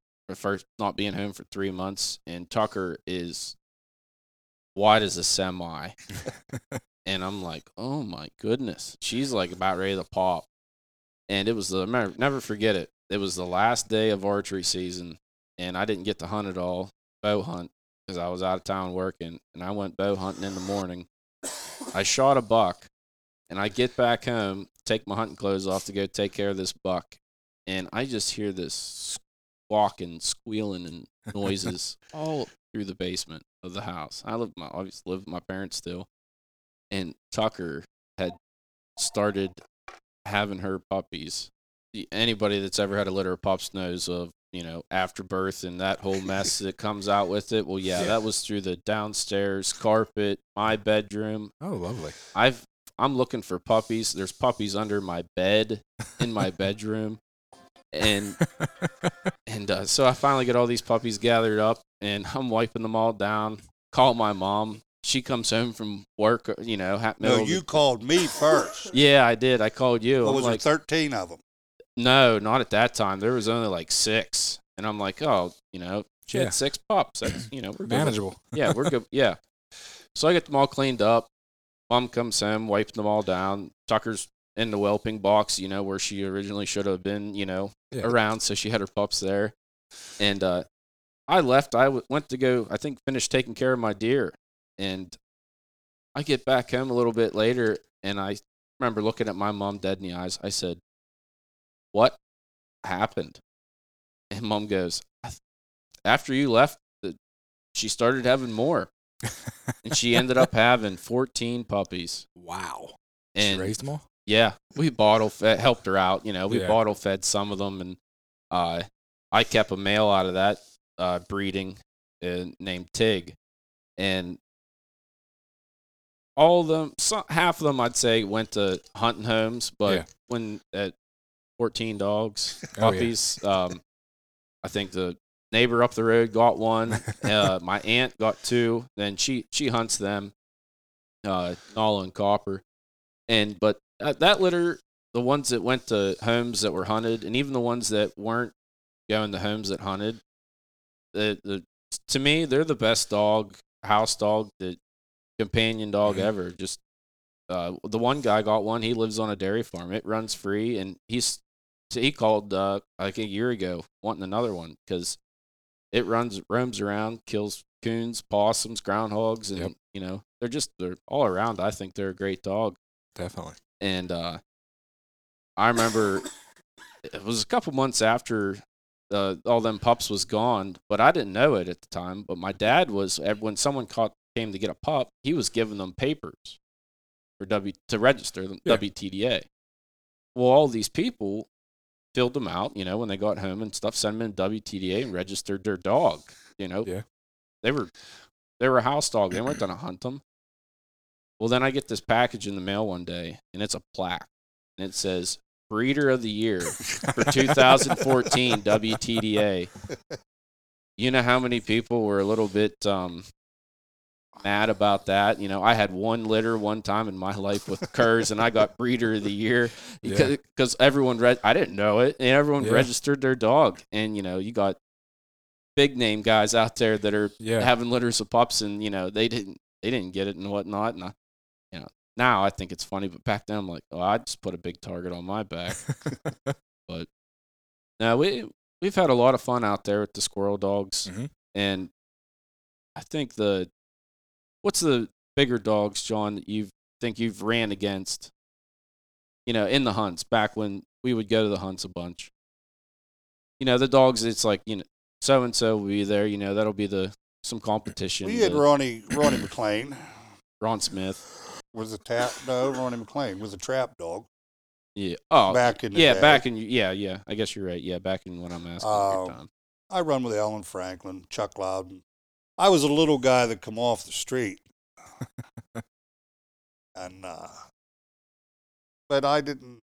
not being home for 3 months, and Tucker is wide as a semi. And I'm like, oh my goodness. She's like about ready to pop. And it was I'll never forget it. It was the last day of archery season, and I didn't get to hunt at all, bow hunt, because I was out of town working, and I went bow hunting in the morning. I shot a buck, and I get back home, take my hunting clothes off to go take care of this buck, and I just hear this squawking, squealing, and noises all through the basement of the house. I obviously lived with my parents still, and Tucker had started having her puppies. Anybody that's ever had a litter of pups knows of, after birth and that whole mess that comes out with it. Well, yeah, that was through the downstairs carpet, my bedroom. Oh, lovely. I'm looking for puppies. There's puppies under my bed in my bedroom. And so I finally get all these puppies gathered up, and I'm wiping them all down. Call my mom. She comes home from work, No, you called me first. Yeah, I did. I called you. Well, was there 13 of them? No, not at that time. There was only like 6. And I'm like, she had 6 pups. That's, we're good. Manageable. Yeah, we're good. Yeah. So I get them all cleaned up. Mom comes home, wiping them all down. Tucker's in the whelping box, where she originally should have been, around. So she had her pups there. And I left. I went to go, I think, finish taking care of my deer. And I get back home a little bit later. And I remember looking at my mom dead in the eyes. I said, what happened? And Mom goes, after you left, she started having more. And she ended up having 14 puppies. Wow. And she raised them all? Yeah. We helped her out. We bottle fed some of them. And I kept a male out of that breeding named Tig. And all of them, half of them, I'd say, went to hunting homes. But when... 14 dogs, puppies. Oh, yeah. I think the neighbor up the road got one. My aunt got 2. Then she hunts them, Nala and Copper. But that litter, the ones that went to homes that were hunted, and even the ones that weren't going to homes that hunted, to me, they're the best dog, house dog, the companion dog ever. Just the one guy got one. He lives on a dairy farm. It runs free, and he called like a year ago wanting another one because it roams around, kills coons, possums, groundhogs, and they're all around. I think they're a great dog. Definitely. And I remember it was a couple months after all them pups was gone, but I didn't know it at the time. But my dad was when someone came to get a pup, he was giving them papers to register them WTDA. Well, all these people filled them out, you know, when they got home and stuff, sent them in WTDA and registered their dog, you know. Yeah. They were a house dog. They weren't going to hunt them. Well, then I get this package in the mail one day, and it's a plaque. And it says, Breeder of the Year for 2014 WTDA. You know how many people were a little bit mad about that? You know, I had one litter one time in my life with curs, and I got Breeder of the Year because everyone read. I didn't know it, and everyone registered their dog. And, you know, you got big name guys out there that are having litters of pups, and, you know, they didn't get it and whatnot. And, you know, now I think it's funny, but back then I'm like, oh, I just put a big target on my back. But no, we've had a lot of fun out there with the squirrel dogs. Mm-hmm. And I think what's the bigger dogs, John, that you think you've ran against, you know, in the hunts back when we would go to the hunts a bunch? You know, the dogs, it's like, you know, so-and-so will be there, you know, that'll be some competition. We had Ronnie McLean. Ron Smith was a Ronnie McLean was a trap dog. Yeah. Oh, back in the day. Yeah. I guess you're right. Yeah, back in when I'm asking your time. I run with Alan Franklin, Chuck Loudon. I was a little guy that come off the street, and but I didn't.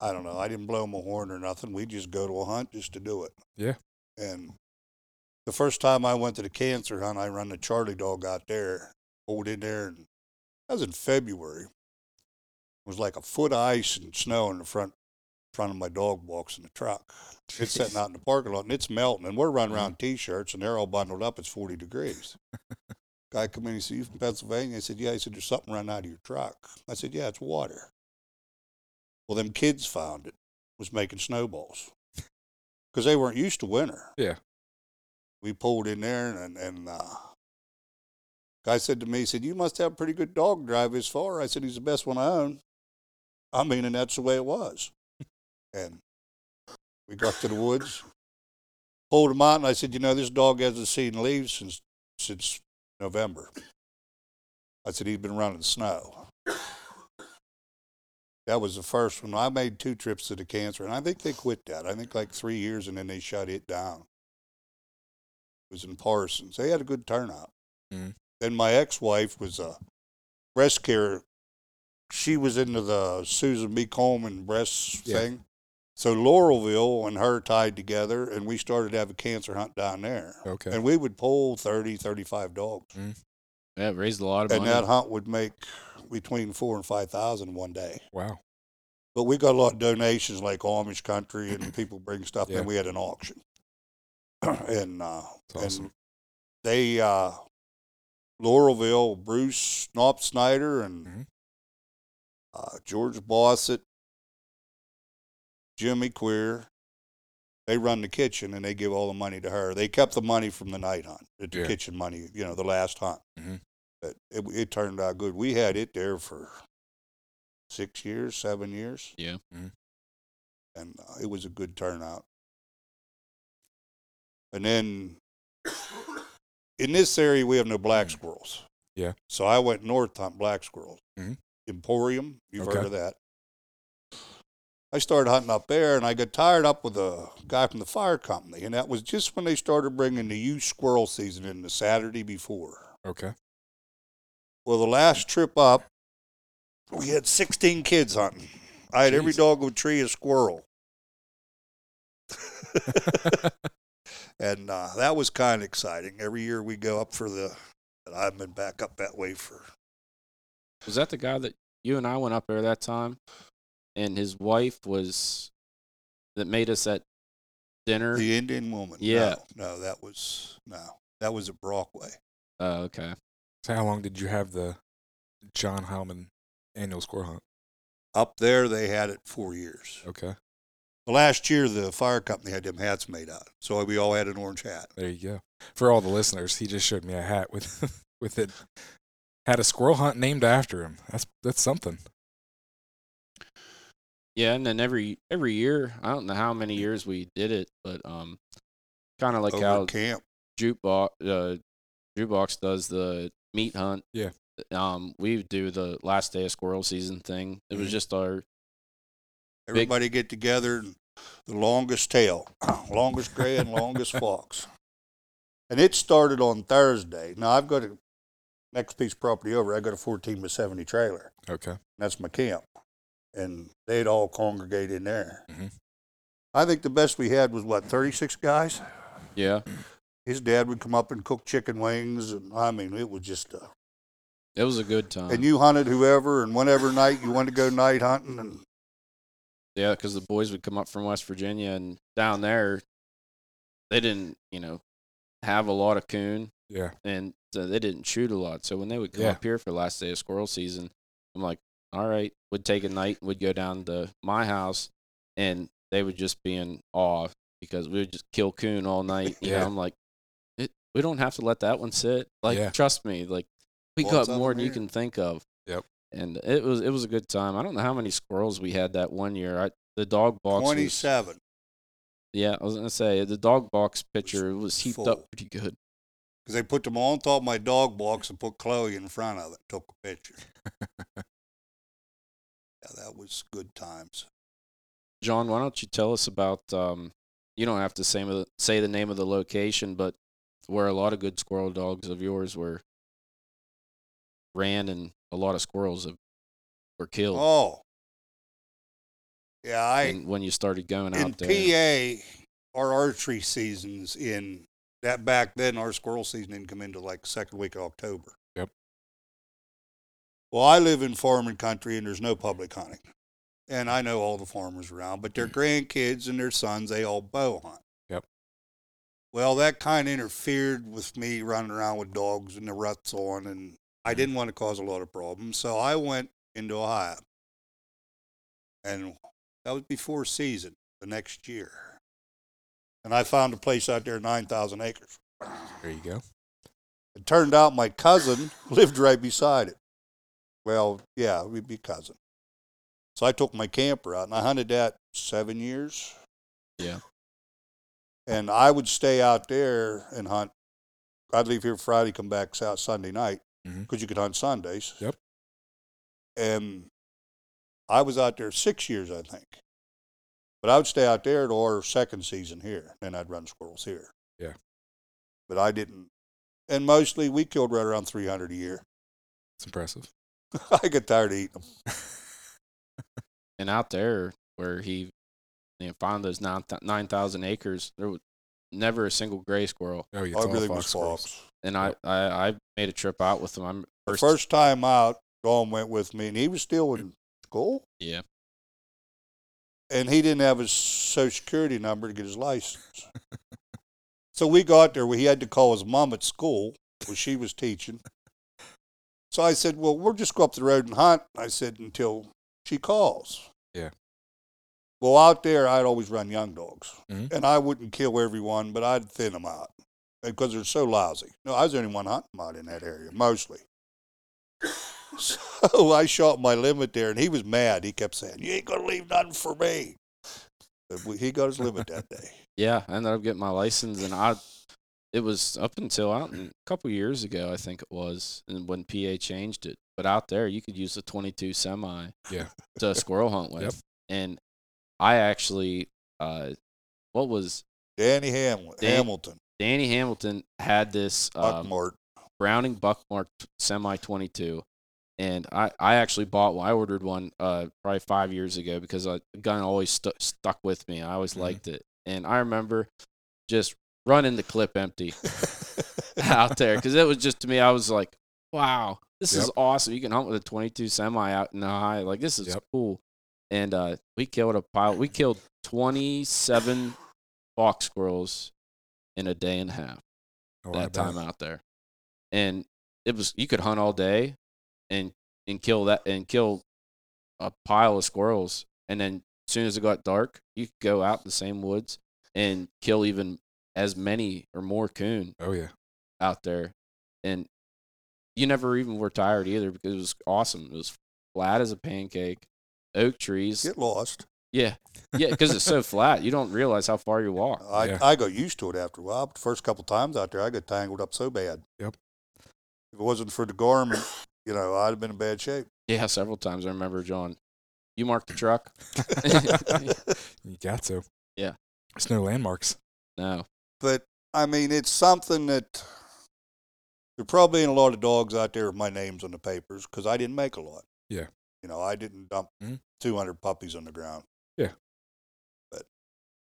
I don't know. I didn't blow my horn or nothing. We just go to a hunt just to do it. Yeah. And the first time I went to the cancer hunt, I run the Charlie dog out there, pulled in there, and that was in February. It was like a foot of ice and snow in the front of my dog walks in the truck. It's sitting out in the parking lot, and it's melting, and we're running around T-shirts, and they're all bundled up. It's 40 degrees. Guy come in and said, you from Pennsylvania? I said, yeah. He said, there's something running out of your truck. I said, yeah, it's water. Well, them kids found it. Was making snowballs because they weren't used to winter. Yeah. We pulled in there, and guy said to me, he said, you must have a pretty good dog drive this far. I said, he's the best one I own. I mean, and that's the way it was. And we got to the woods, pulled him out, and I said, you know, this dog hasn't seen leaves since November. I said, he's been running snow. That was the first one. I made 2 trips to the cancer, and I think they quit that. I think like 3 years, and then they shut it down. It was in Parsons. They had a good turnout. Mm-hmm. Then my ex-wife was a breast care. She was into the Susan B. Coleman breast thing. So Laurelville and her tied together, and we started to have a cancer hunt down there. Okay. And we would pull 30, 35 dogs. Mm. Yeah, it raised a lot of money. And that hunt would make between $4,000 and $5,000 one day. Wow. But we got a lot of donations like Amish country, and people bring stuff in. We had an auction. That's awesome. And they, Laurelville, Bruce Knopf Snyder, and George Bossett, Jimmy Queer, they run the kitchen, and they give all the money to her. They kept the money from the night hunt, the kitchen money, you know, the last hunt. Mm-hmm. But it turned out good. We had it there for 6 years, 7 years. Yeah. Mm-hmm. And it was a good turnout. And then in this area, we have no black squirrels. Yeah. So I went north to hunt black squirrels. Mm-hmm. Emporium, you've heard of that. I started hunting up there, and I got tied up with a guy from the fire company, and that was just when they started bringing the youth squirrel season in, the Saturday before. Okay. Well, the last trip up, we had 16 kids hunting. I had every dog would tree a squirrel. And that was kind of exciting. Every year we go up for and I've been back up that way for. Was that the guy that you and I went up there that time? And his wife that made us at dinner? The Indian woman. Yeah. No, that was at Brockway. Oh, okay. So how long did you have the John Hileman annual squirrel hunt? Up there, they had it 4 years. Okay. The last year, the fire company had them hats made out, so we all had an orange hat. There you go. For all the listeners, he just showed me a hat with it. Had a squirrel hunt named after him. That's something. Yeah, and then every year, I don't know how many years we did it, but kind of like over how camp Jukebox does the meat hunt. Yeah. We do the last day of squirrel season thing. It was just our Everybody get together, and the longest tail, longest gray and longest fox. And it started on Thursday. Now, I've got a next piece of property over. I got a 14x70 trailer. Okay. That's my camp. And they'd all congregate in there. Mm-hmm. I think the best we had was, what, 36 guys? Yeah. His dad would come up and cook chicken wings. And I mean, it was just a... It was a good time. And you hunted whoever and whenever night you wanted to go night hunting. And yeah, because the boys would come up from West Virginia, and down there, they didn't, you know, have a lot of coon. Yeah. And they didn't shoot a lot. So when they would come up here for the last day of squirrel season, I'm like, all right, we'd take a night and we'd go down to my house, and they would just be in awe because we would just kill coon all night. You know, I'm like, we don't have to let that one sit. Like, trust me, like, we got more than you can think of. Yep. And it was a good time. I don't know how many squirrels we had that one year. The dog box. 27. Yeah, I was going to say, the dog box picture was heaped up pretty good. Because they put them on top of my dog box and put Chloe in front of it, took a picture. That was good times. John, why don't you tell us about, you don't have to say the name of the location, but where a lot of good squirrel dogs of yours ran and a lot of squirrels were killed. Oh. Yeah, and when you started going out there. In PA, our archery seasons back then, our squirrel season didn't come into like the second week of October. Yep. Well, I live in farming country and there's no public hunting. And I know all the farmers around, but their grandkids and their sons, they all bow hunt. Yep. Well, that kind of interfered with me running around with dogs and the ruts on, and I didn't want to cause a lot of problems. So I went into Ohio. And that was before season, the next year. And I found a place out there, 9,000 acres. There you go. It turned out my cousin lived right beside it. Well, yeah, we'd be cousin. So I took my camper out, and I hunted that 7 years. Yeah. And I would stay out there and hunt. I'd leave here Friday, come back out Sunday night, because you could hunt Sundays. Yep. And I was out there 6 years, I think. But I would stay out there to our second season here, and I'd run squirrels here. Yeah. But I didn't. And mostly we killed right around 300 a year. It's impressive. I get tired of eating them. And out there where he found those 9,000 acres, there was never a single gray squirrel. Oh, yeah. Everything was fox. And I made a trip out with him. The first time out, Dawn went with me, and he was still in school. Yeah. And he didn't have his social security number to get his license. So we got there. He had to call his mom at school where she was teaching. So I said, well, we'll just go up the road and hunt. I said, until she calls. Yeah. Well, out there, I'd always run young dogs. Mm-hmm. And I wouldn't kill everyone, but I'd thin them out because they're so lousy. No, I was the only one hunting them out in that area, mostly. So I shot my limit there, and he was mad. He kept saying, you ain't going to leave nothing for me. But he got his limit that day. Yeah, I ended up getting my license, and it was up until a couple years ago, I think it was, and when PA changed it. But out there, you could use the 22 semi to squirrel hunt with. Yep. And I actually, Hamilton. Danny Hamilton had this Browning Buckmark Semi 22. And I actually bought one. I ordered one probably 5 years ago because the gun always stuck with me. I always liked it. And I remember just running the clip empty out there because it was just, to me, I was like, wow, this is awesome. You can hunt with a 22 semi out in Ohio. Like, this is cool. And we killed a pile. We killed 27 fox squirrels in a day and a half time out there. And it was, you could hunt all day and kill a pile of squirrels, and then as soon as it got dark, you could go out in the same woods and kill even as many or more coon out there. And you never even were tired either because it was awesome. It was flat as a pancake, oak trees. Get lost. Yeah, because it's so flat, you don't realize how far you walk. I got used to it after a while, but the first couple times out there, I got tangled up so bad. Yep. If it wasn't for the garment, I'd have been in bad shape. Yeah, several times I remember John You mark the truck. You got to. Yeah. There's no landmarks. No. But, I mean, it's something that there probably ain't a lot of dogs out there with my names on the papers because I didn't make a lot. Yeah. You know, I didn't dump 200 puppies on the ground. Yeah. But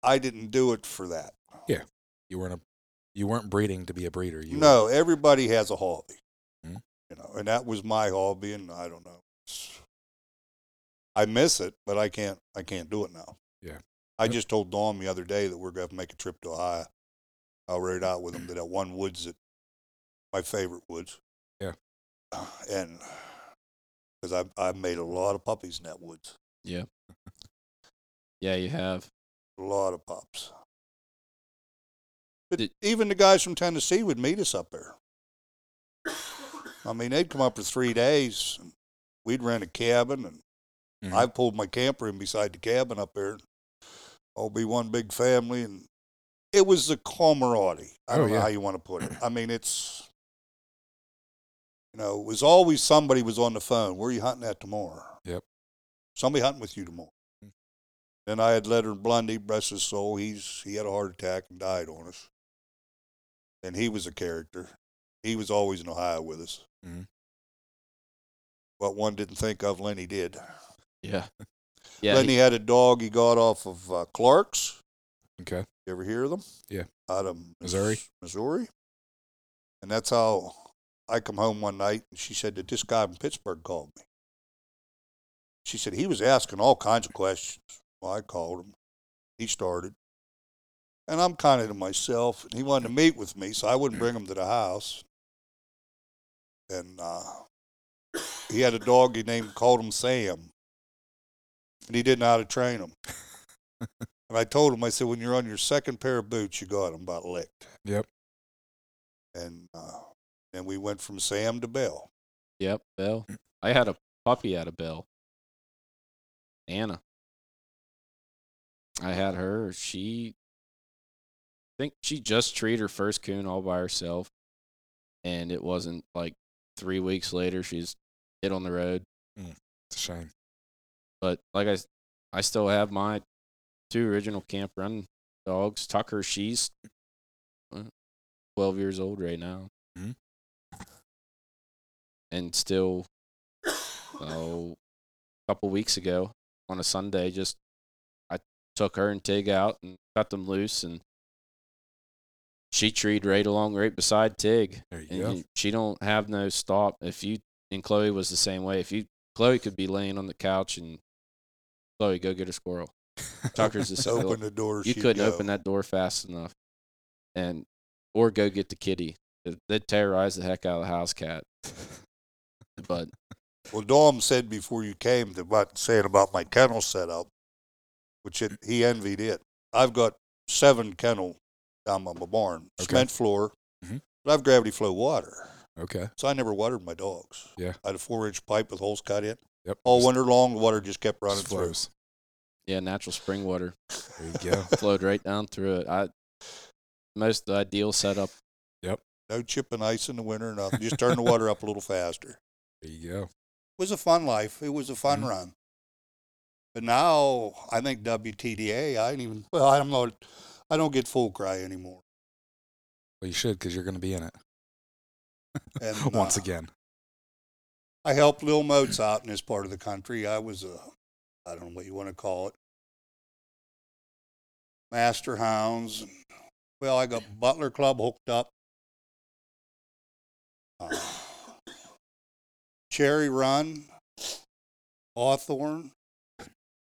I didn't do it for that. Yeah. You weren't breeding to be a breeder. No, everybody has a hobby. Mm-hmm. You know, and that was my hobby, and I don't know. I miss it, but I can't do it now. Yeah. I just told Dawn the other day that we're going to make a trip to Ohio. I rode out with him to that one woods that my favorite woods. Yeah. And because I've made a lot of puppies in that woods. Yeah. Yeah, you have. A lot of pups. But even the guys from Tennessee would meet us up there. I mean, they'd come up for 3 days. And we'd rent a cabin, and I pulled my camper in beside the cabin up there. All be one big family, and it was the camaraderie. I don't know how you want to put it. I mean, it's, you know, it was always somebody was on the phone. Where are you hunting at tomorrow? Yep. Somebody hunting with you tomorrow. Then I had Leonard Blundy, bless his soul. He had a heart attack and died on us. And he was a character. He was always in Ohio with us. Mm-hmm. What one didn't think of, Lenny did. Yeah. Yeah, Lenny had a dog he got off of Clark's. Okay. You ever hear of them? Yeah. Out of Missouri. And that's how I come home one night, and she said that this guy from Pittsburgh called me. She said he was asking all kinds of questions. Well, I called him. He started. And I'm kind of to myself, and he wanted to meet with me, so I wouldn't bring him to the house. And he had a dog he called him Sam. And he didn't know how to train them. And I told him, I said, when you're on your second pair of boots, you got them about licked. Yep. And then we went from Sam to Belle. Yep, Belle. I had a puppy out of Belle. Anna. I had her. I think she just treated her first coon all by herself. And it wasn't like 3 weeks later, she's hit on the road. It's a shame. But like I still have my two original camp run dogs. Tucker, she's 12 years old right now, and still. A couple weeks ago on a Sunday, I took her and Tig out and cut them loose, and she treed right beside Tig. There you go. She don't have no stop. And Chloe was the same way. Chloe could be laying on the couch and. Chloe, go get a squirrel. Tucker's just open the door. You couldn't open that door fast enough, or go get the kitty. They'd terrorize the heck out of the house cat. But Dom said before you came about my kennel setup, which he envied it. I've got 7 kennel down by my barn, cement floor, but I've gravity flow water. Okay, so I never watered my dogs. Yeah, I had a 4-inch pipe with holes cut in. Yep. All winter long, the water just kept running through. Yeah, natural spring water. There you go. Flowed right down through it. Most ideal setup. Yep. No chipping ice in the winter, nothing. Just turn the water up a little faster. There you go. It was a fun life. It was a fun run. But now, I think WTDA, I don't get full cry anymore. Well, you should, because you're going to be in it. And, once again. I helped Lil Moats out in this part of the country. I was I don't know what you want to call it, master hounds. Well, I got Butler Club hooked up. Cherry Run, Hawthorne.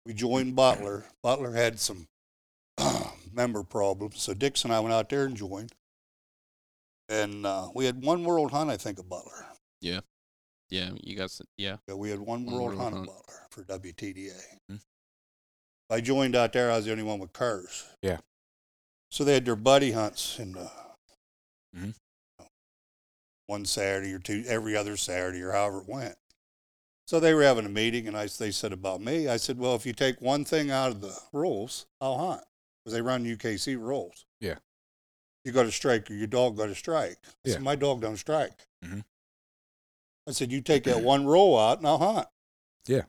We joined Butler. Butler had some member problems, so Dixon and I went out there and joined. And we had one world hunt, I think, of Butler. Yeah. Yeah, you got some, yeah. Yeah, we had one world hunt Butler for WTDA. Mm-hmm. I joined out there. I was the only one with curs. Yeah. So they had their buddy hunts in one Saturday or two, every other Saturday or however it went. So they were having a meeting, and they said about me. I said, well, if you take one thing out of the rules, I'll hunt. Because they run UKC rules. Yeah. You got to strike or your dog got to strike. I said, my dog don't strike. Mm-hmm. I said, you take that one roll out and I'll hunt. Yeah.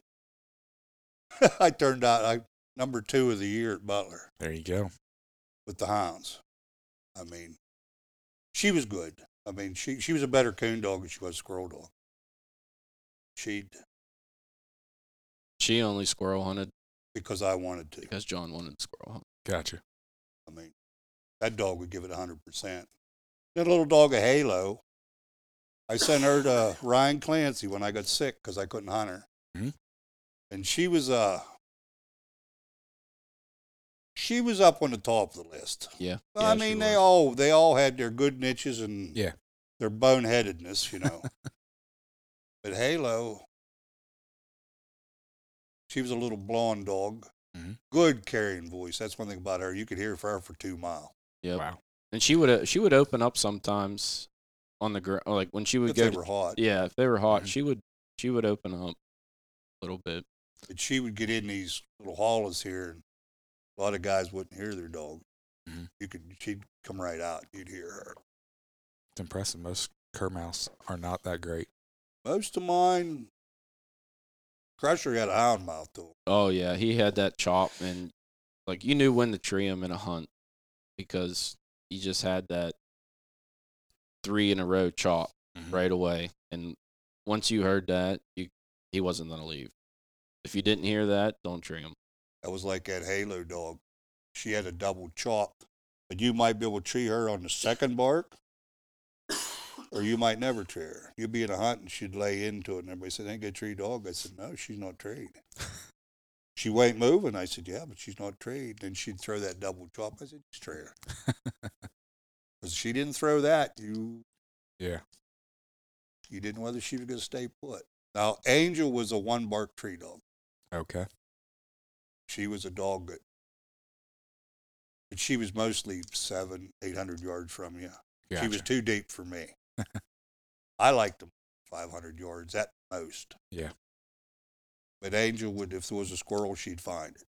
I turned out number two of the year at Butler. There you go. With the hounds. I mean, she was good. I mean, she was a better coon dog than she was a squirrel dog. She only squirrel hunted? Because I wanted to. Because John wanted to squirrel hunt. Gotcha. I mean, that dog would give it 100%. That little dog of Halo, I sent her to Ryan Clancy when I got sick because I couldn't hunt her. Mm-hmm. And she was up on the top of the list. Yeah. I mean, they all had their good niches and their boneheadedness, you know. But Halo, she was a little blonde dog. Mm-hmm. Good carrying voice. That's one thing about her. You could hear her for 2 miles. Yeah. Wow. And she would open up sometimes on the ground, like when she would if go. If they were hot. Yeah, if they were hot, mm-hmm. she would open up a little bit. But she would get in these little hollows here, and a lot of guys wouldn't hear their dog. Mm-hmm. She'd come right out. You'd hear her. It's impressive. Most Kermouse are not that great. Most of mine. Crusher had a hound mouth though. Oh yeah, he had that chop, and like you knew when to tree him in a hunt because he just had that 3 in a row chop right away. And once you heard that, he wasn't gonna leave. If you didn't hear that, don't tree him. That was like that Halo dog. She had a double chop, but you might be able to tree her on the second bark, or you might never tree her. You'd be in a hunt and she'd lay into it, and everybody said, "Ain't good tree dog." I said, "No, she's not treed." "She ain't moving." I said, "Yeah, but she's not treed." Then she'd throw that double chop. I said, "Just tree her." Because she didn't throw that, you didn't know whether she was going to stay put. Now, Angel was a one bark tree dog. Okay. She was a dog that she was mostly 700-800 yards from you. Gotcha. She was too deep for me. I liked them 500 yards at most. Yeah. But Angel would, if there was a squirrel, she'd find it.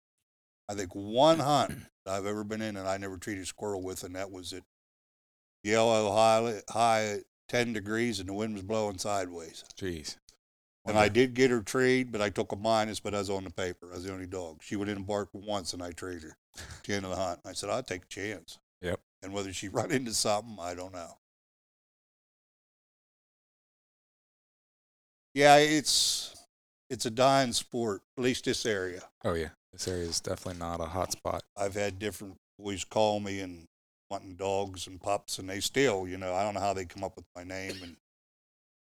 I think one hunt I've ever been in and I never treated squirrel with, and that was at Yale, Ohio, high 10 degrees, and the wind was blowing sideways. Jeez. And I did get her treed, but I took a minus, but I was on the paper. I was the only dog. She went in and barked once, and I treated her at the end of the hunt. I said, "I'll take a chance." Yep. And whether she run into something, I don't know. Yeah, it's a dying sport, at least this area. Oh, yeah. This area is definitely not a hot spot. I've had different boys call me and wanting dogs and pups, and they still, you know, I don't know how they come up with my name. And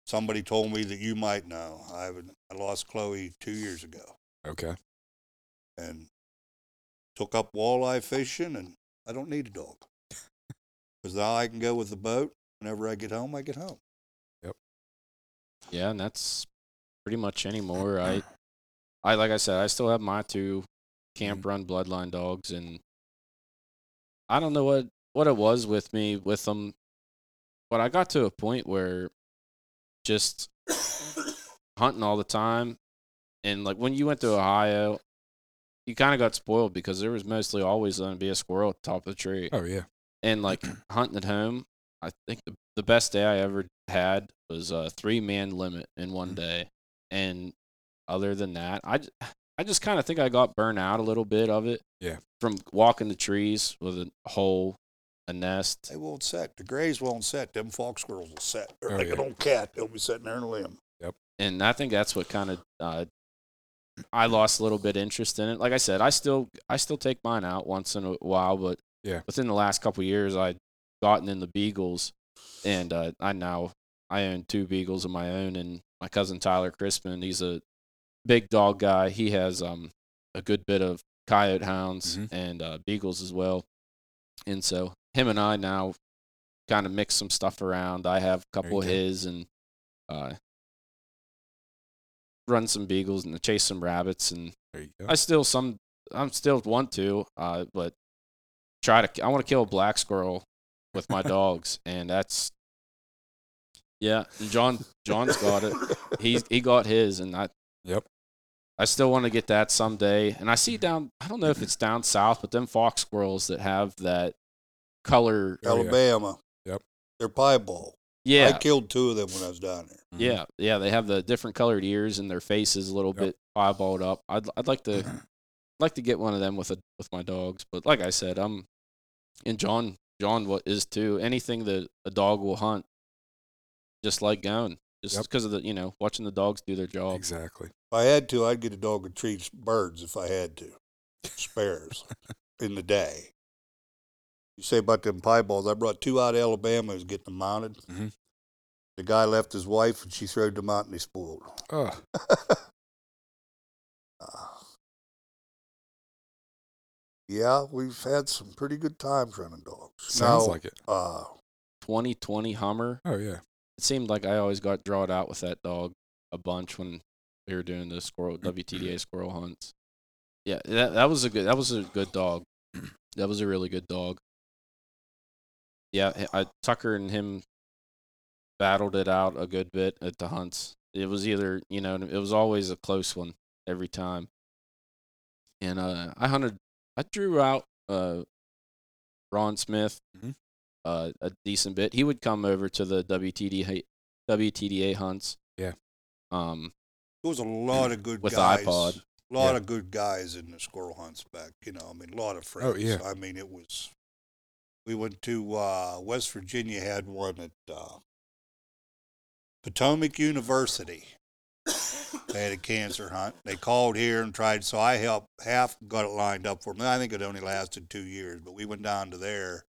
somebody told me that you might know. I lost Chloe 2 years ago. Okay. And took up walleye fishing, and I don't need a dog. Because now I can go with the boat. Whenever I get home, I get home. Yep. Yeah, and that's pretty much anymore. I like I said, I still have my two camp-run bloodline dogs, and I don't know what it was with me with them, but I got to a point where just hunting all the time, and like when you went to Ohio, you kind of got spoiled because there was mostly always going to be a squirrel at the top of the tree. Oh, yeah. And like hunting at home, I think the best day I ever had was a 3-man limit in one day. And other than that, I just kind of think I got burnt out a little bit of it. Yeah. From walking the trees with a hole, a nest. They won't set. The grays won't set. Them fox squirrels will set. They're like an old cat. They'll be sitting there in a limb. Yep. And I think that's what kind of I lost a little bit of interest in it. Like I said, I still take mine out once in a while, but within the last couple of years, I'd gotten in the beagles, and I own 2 beagles of my own. And my cousin Tyler Crispin, he's a big dog guy. He has a good bit of coyote hounds and beagles as well. And so him and I now kind of mix some stuff around. I have a couple of his and run some beagles and chase some rabbits, and I still want to, but I want to kill a black squirrel with my dogs, and that's John's got it. He got his, and I still want to get that someday. And I see I don't know if it's down south, but them fox squirrels that have that color, Alabama, they're piebald. Yeah. I killed two of them when I was down there. Mm-hmm. Yeah. Yeah. They have the different colored ears and their faces a little bit eyeballed up. I'd like to get one of them with my dogs. But like I said, I'm and John is too. Anything that a dog will hunt, just like going. Just because of the, you know, watching the dogs do their job. Exactly. If I had to, I'd get a dog that treats birds if I had to. Spares in the day. You say about them pieballs. I brought two out of Alabama. I was getting them mounted. Mm-hmm. The guy left his wife, and she threw them out, and they spoiled. Oh. Yeah, we've had some pretty good times running dogs. Sounds like it. 2020 Hummer. Oh, yeah. It seemed like I always got drawn out with that dog a bunch when we were doing the squirrel WTDA squirrel hunts. Yeah, that was a good dog. That was a really good dog. Yeah, Tucker and him battled it out a good bit at the hunts. It was either, you know, it was always a close one every time. And I drew out Ron Smith a decent bit. He would come over to the WTDA hunts. Yeah. There was a lot of good with guys. With the iPod. A lot of good guys in the squirrel hunts back, you know, I mean, a lot of friends. Oh, yeah. I mean, it was, we went to, West Virginia had one at, Potomac University. They had a cancer hunt. They called here and tried, so I helped half got it lined up for them. I think it only lasted 2 years, but we went down to there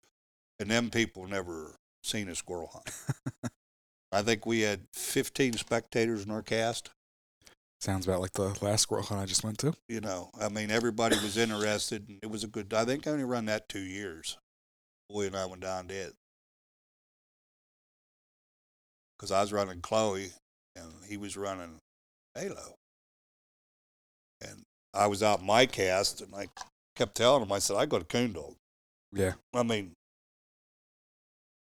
and them people never seen a squirrel hunt. I think we had 15 spectators in our cast. Sounds about like the last squirrel hunt I just went to. You know, I mean, everybody was interested. And it was a good, I think I only run that 2 years. Boy and I went down to it. Because I was running Chloe, and he was running Halo. And I was out my cast, and I kept telling him, I said, I got a coon dog. Yeah. I mean,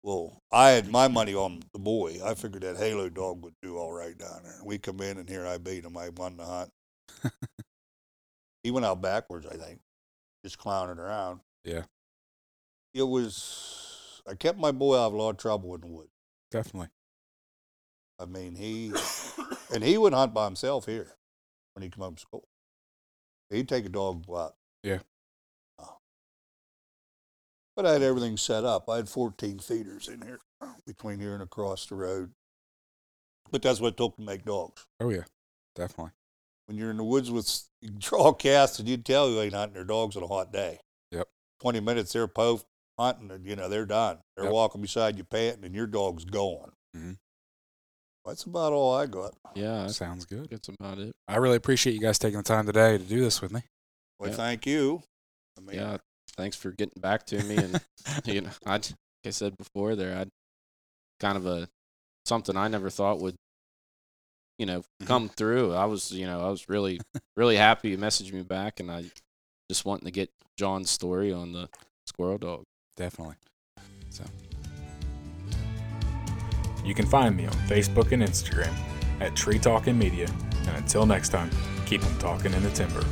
well, I had my money on the boy. I figured that Halo dog would do all right down there. We come in, and here I beat him. I won the hunt. He went out backwards, I think, just clowning around. Yeah. It was, I kept my boy out of a lot of trouble in the woods. Definitely. I mean, he would hunt by himself here when he came home from school. He'd take a dog out. Yeah. But I had everything set up. I had 14 feeders in here, between here and across the road. But that's what it took to make dogs. Oh, yeah, definitely. When you're in the woods with, you can draw casts and you tell you ain't hunting their dogs on a hot day. Yep. 20 minutes, they're poofed hunting, and, you know, they're done. They're walking beside you panting, and your dog's gone. Mm-hmm. That's about all I got. Yeah. Sounds good. That's about it. I really appreciate you guys taking the time today to do this with me. Well, thank you. I mean, thanks for getting back to me, and you know, like I said before, there, I kind of something I never thought would, you know, come through. I was really, really happy you messaged me back, and I just wanting to get John's story on the squirrel dog. Definitely. So you can find me on Facebook and Instagram at Tree Talking Media, and until next time, keep them talking in the timber.